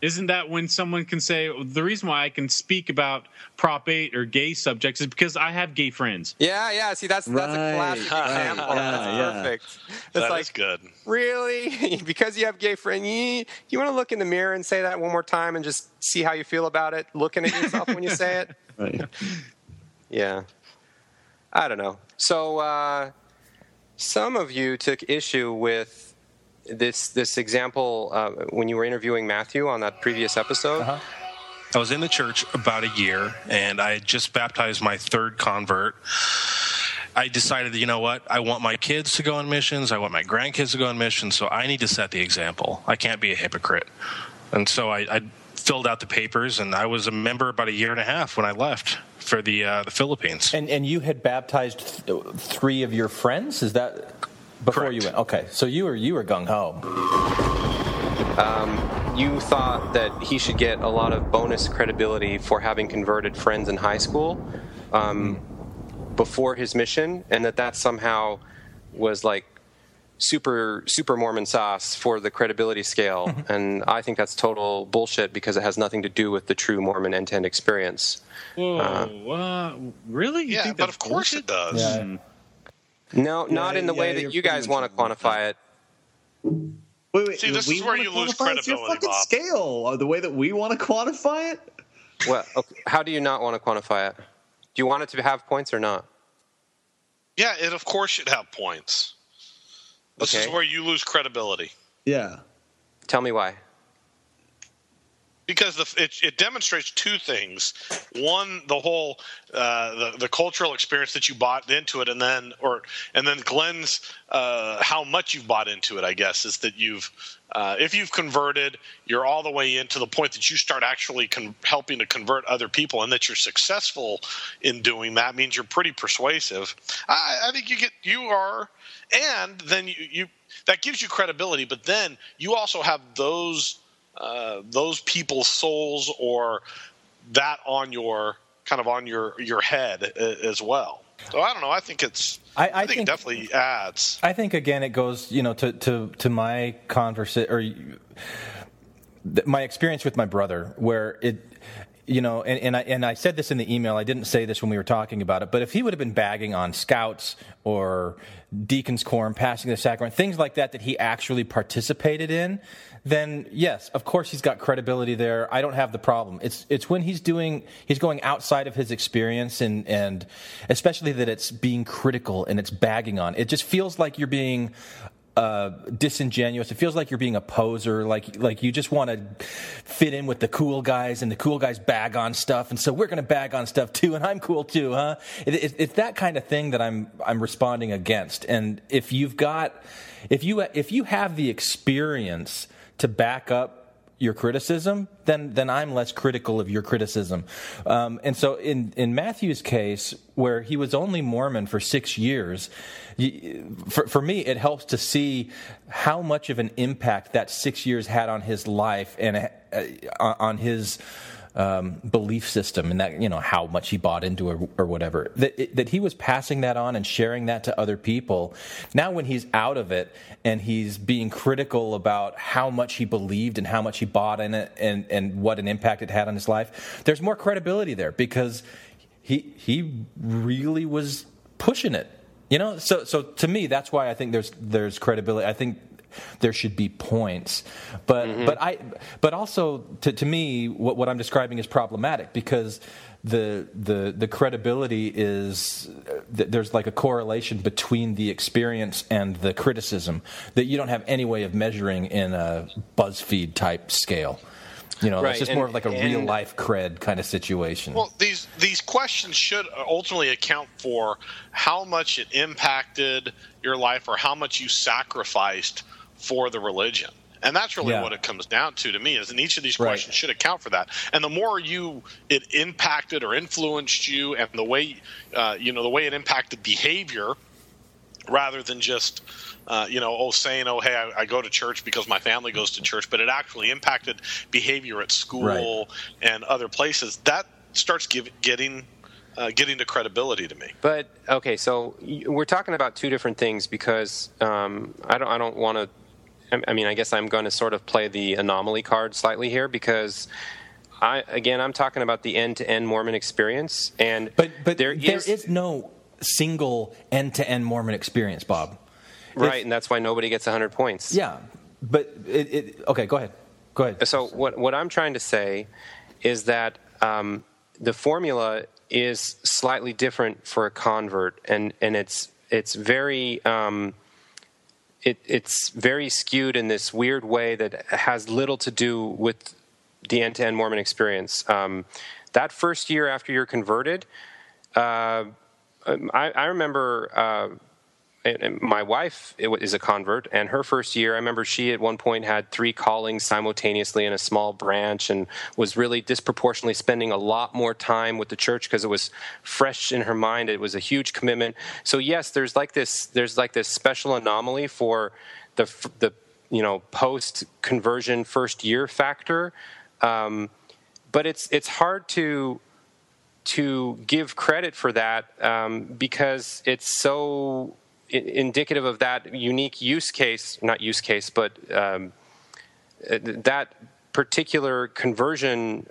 Isn't that when someone can say, the reason why I can speak about Prop 8 or gay subjects is because I have gay friends? Yeah. See, that's a classic example. Right. That's perfect. That's like, good. Really? Because you have gay friends, you want to look in the mirror and say that one more time and just see how you feel about it, looking at yourself when you say it? Right. Yeah. I don't know. So some of you took issue with this example when you were interviewing Matthew on that previous episode. Uh-huh. I was in the church about a year, and I had just baptized my third convert. I decided that, you know what, I want my kids to go on missions, I want my grandkids to go on missions, so I need to set the example. I can't be a hypocrite. And so I filled out the papers, and I was a member about a year and a half when I left for the Philippines. And you had baptized three of your friends? Is that... Before Correct. You went, okay. So you were gung ho. You thought that he should get a lot of bonus credibility for having converted friends in high school before his mission, and that somehow was like super Mormon sauce for the credibility scale. And I think that's total bullshit because it has nothing to do with the true Mormon end-to-end experience. Whoa, really? You think but of course it does. Yeah. No, not in the way that you guys want to quantify it. Wait, see, this is where you lose credibility, Bob. It's your fucking scale. The way that we want to quantify it? Well, okay. How do you not want to quantify it? Do you want it to have points or not? Yeah, it of course should have points. This is where you lose credibility. Yeah. Tell me why. Because it demonstrates two things. One, the whole the cultural experience that you bought into it, and then Glenn's how much you've bought into it. I guess is that you've if you've converted, you're all the way in to the point that you start actually helping to convert other people, and that you're successful in doing that means you're pretty persuasive. I think you are, and then you that gives you credibility. But then you also have those people's souls or that on your your head as well. So I don't know. I think it's I think it definitely adds. I think again it goes to my my experience with my brother where it. And I said this in the email. I didn't say this when we were talking about it, but if he would have been bagging on scouts or deacon's quorum, passing the sacrament, things like that he actually participated in, then yes, of course he's got credibility there. I don't have the problem. It's when he's going outside of his experience and especially that it's being critical and it's bagging on. It just feels like you're being disingenuous. It feels like you're being a poser, like you just want to fit in with the cool guys, and the cool guys bag on stuff, and so we're going to bag on stuff too, and I'm cool too, huh? It's that kind of thing that I'm responding against. And if you have the experience to back up your criticism, then I'm less critical of your criticism. And so in Matthew's case, where he was only Mormon for 6 years, for me it helps to see how much of an impact that 6 years had on his life and on his belief system, and that how much he bought into or whatever, that he was passing that on and sharing that to other people. Now when he's out of it and he's being critical about how much he believed and how much he bought in it and what an impact it had on his life, there's more credibility there because he really was pushing it, so to me that's why I think there's credibility. I think there should be points, but also to me, what I'm describing is problematic because the credibility is there's like a correlation between the experience and the criticism that you don't have any way of measuring in a BuzzFeed type scale. It's just more of like a real life cred kind of situation. Well, these questions should ultimately account for how much it impacted your life or how much you sacrificed for the religion. And that's really what it comes down to me, is in each of these questions should account for that. And the more it impacted or influenced you, and the way the way it impacted behavior, rather than just hey, I go to church because my family goes to church, but it actually impacted behavior at school and other places, that starts getting to credibility to me. But okay, so we're talking about two different things because I don't want to. I mean, I guess I'm going to sort of play the anomaly card slightly here because I'm talking about the end-to-end Mormon experience, and but there is no single end-to-end Mormon experience, Bob. Right, and that's why nobody gets 100 points. Yeah, but okay, go ahead. So what I'm trying to say is that the formula is slightly different for a convert, and it's very it's very skewed in this weird way that has little to do with the end-to-end Mormon experience. That first year after you're converted, I remember. My wife is a convert, and her first year, I remember she at one point had 3 callings simultaneously in a small branch and was really disproportionately spending a lot more time with the church because it was fresh in her mind. It was a huge commitment. So yes, there's like this special anomaly for the post conversion first year factor, but it's hard to give credit for that because it's so indicative of that unique use case, but that particular conversion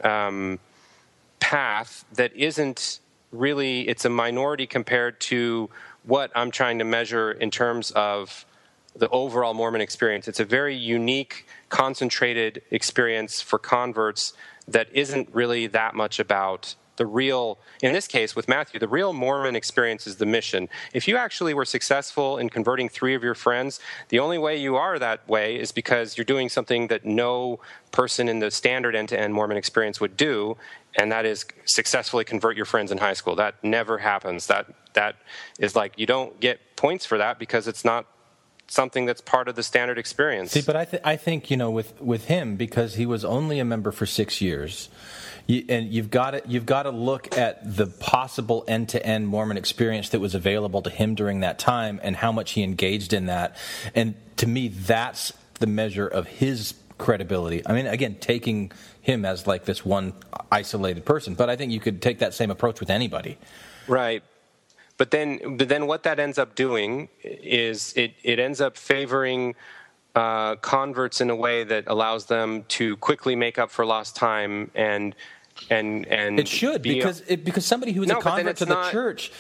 path that isn't really, it's a minority compared to what I'm trying to measure in terms of the overall Mormon experience. It's a very unique, concentrated experience for converts that isn't really that much about the real, in this case with Matthew, the real Mormon experience is the mission. If you actually were successful in converting 3 of your friends, the only way you are that way is because you're doing something that no person in the standard end-to-end Mormon experience would do, and that is successfully convert your friends in high school. That never happens. That is like, you don't get points for that because it's not something that's part of the standard experience. See, but I think, you know, with him, because he was only a member for 6 years, and you've got to look at the possible end-to-end Mormon experience that was available to him during that time and how much he engaged in that. And to me, that's the measure of his credibility. I mean, again, taking him as like this one isolated person, but I think you could take that same approach with anybody. Right. But then what that ends up doing is it ends up favoring converts in a way that allows them to quickly make up for lost time and it should because somebody who is a convert to the church,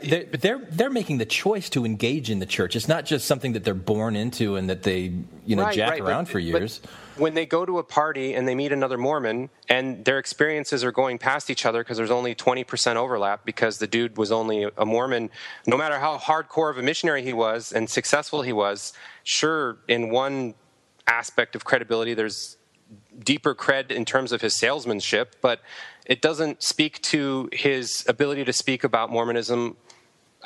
they're making the choice to engage in the church. It's not just something that they're born into and that they jack around for years. But when they go to a party and they meet another Mormon and their experiences are going past each other because there's only 20% overlap because the dude was only a Mormon, no matter how hardcore of a missionary he was and successful he was, sure, in one aspect of credibility there's deeper cred in terms of his salesmanship, but it doesn't speak to his ability to speak about Mormonism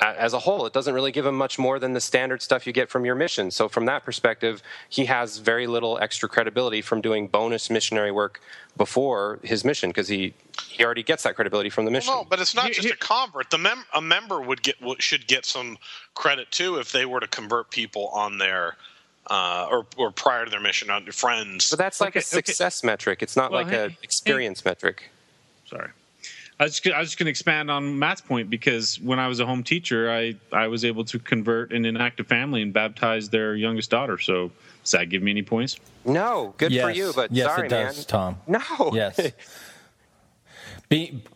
as a whole. It doesn't really give him much more than the standard stuff you get from your mission. So from that perspective, he has very little extra credibility from doing bonus missionary work before his mission because he already gets that credibility from the mission. Well, no, but it's not just a convert. A member should get some credit too if they were to convert people on their or prior to their mission, on friends. But that's like a success metric. It's not an experience metric. Sorry. I was just going to expand on Matt's point because when I was a home teacher, I was able to convert an inactive family and baptize their youngest daughter. So does that give me any points? No. Good for you, but yes, sorry, man. Yes, it does, Tom. No. Yes.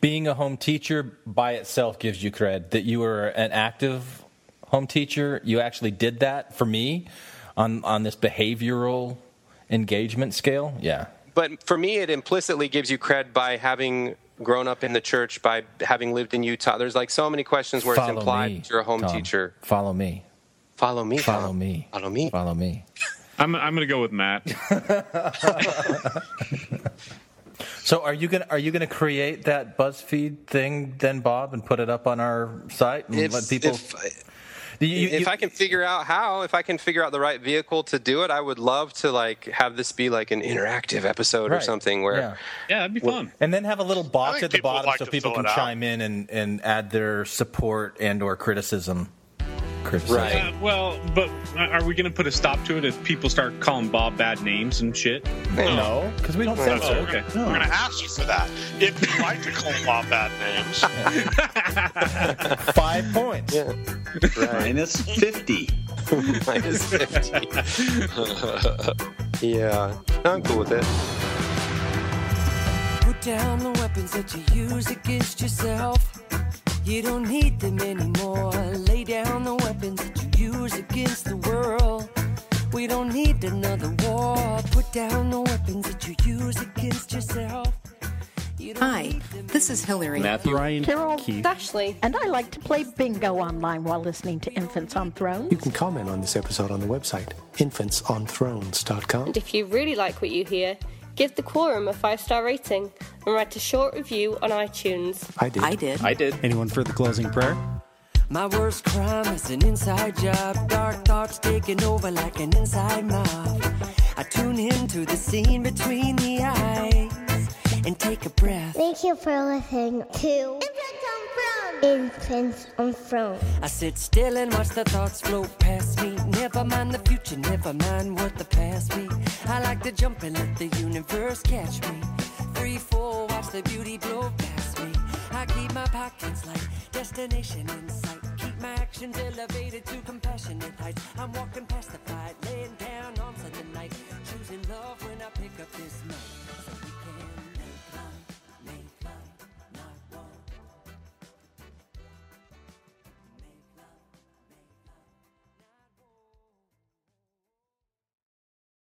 Being a home teacher by itself gives you cred. That you were an active home teacher, you actually did that for me. On this behavioral engagement scale, yeah. But for me, it implicitly gives you cred by having grown up in the church, by having lived in Utah. There's like so many questions where it's implied that you're a home teacher. Follow me. Follow me. Follow me. Follow me. Follow me. I'm going to go with Matt. So are you gonna create that BuzzFeed thing then, Bob, and put it up on our site and let people? If I can figure out how, if I can figure out the right vehicle to do it, I would love to like have this be like an interactive episode or something where yeah, that'd be fun. And then have a little box at the bottom so people can chime in and add their support and or criticism. Right. Well, but are we going to put a stop to it if people start calling Bob bad names and shit? No, because we don't censor. Okay. No. We're going to ask you for that if you like to call Bob bad names. 5 points. Yeah. Right. Minus 50. Minus 50. Yeah, I'm cool with it. Put down the weapons that you use against yourself. You don't need them anymore. Lay down the weapons that you use against the world. We don't need another war. Put down the weapons that you use against yourself. Hi, this is Hillary, Matthew, Ryan, Carol, Keith, Ashley, and I like to play bingo online while listening to Infants on Thrones. You can comment on this episode on the website, infantsonthrones.com. And if you really like what you hear, give The Quorum a 5-star rating and write a short review on iTunes. I did. Anyone for the closing prayer? My worst crime is an inside job. Dark thoughts taking over like an inside mob. I tune into the scene between the eyes and take a breath. Thank you for listening to Infants on Thrones. I sit still and watch the thoughts flow past me. Never mind the future, never mind what the past be. I like to jump and let the universe catch me. 3, 4, watch the beauty blow past me. I keep my pockets light, destination in sight. Keep my actions elevated to compassionate heights. I'm walking past the fight, laying down arms of the night. Choosing love when I pick up this mic. So we can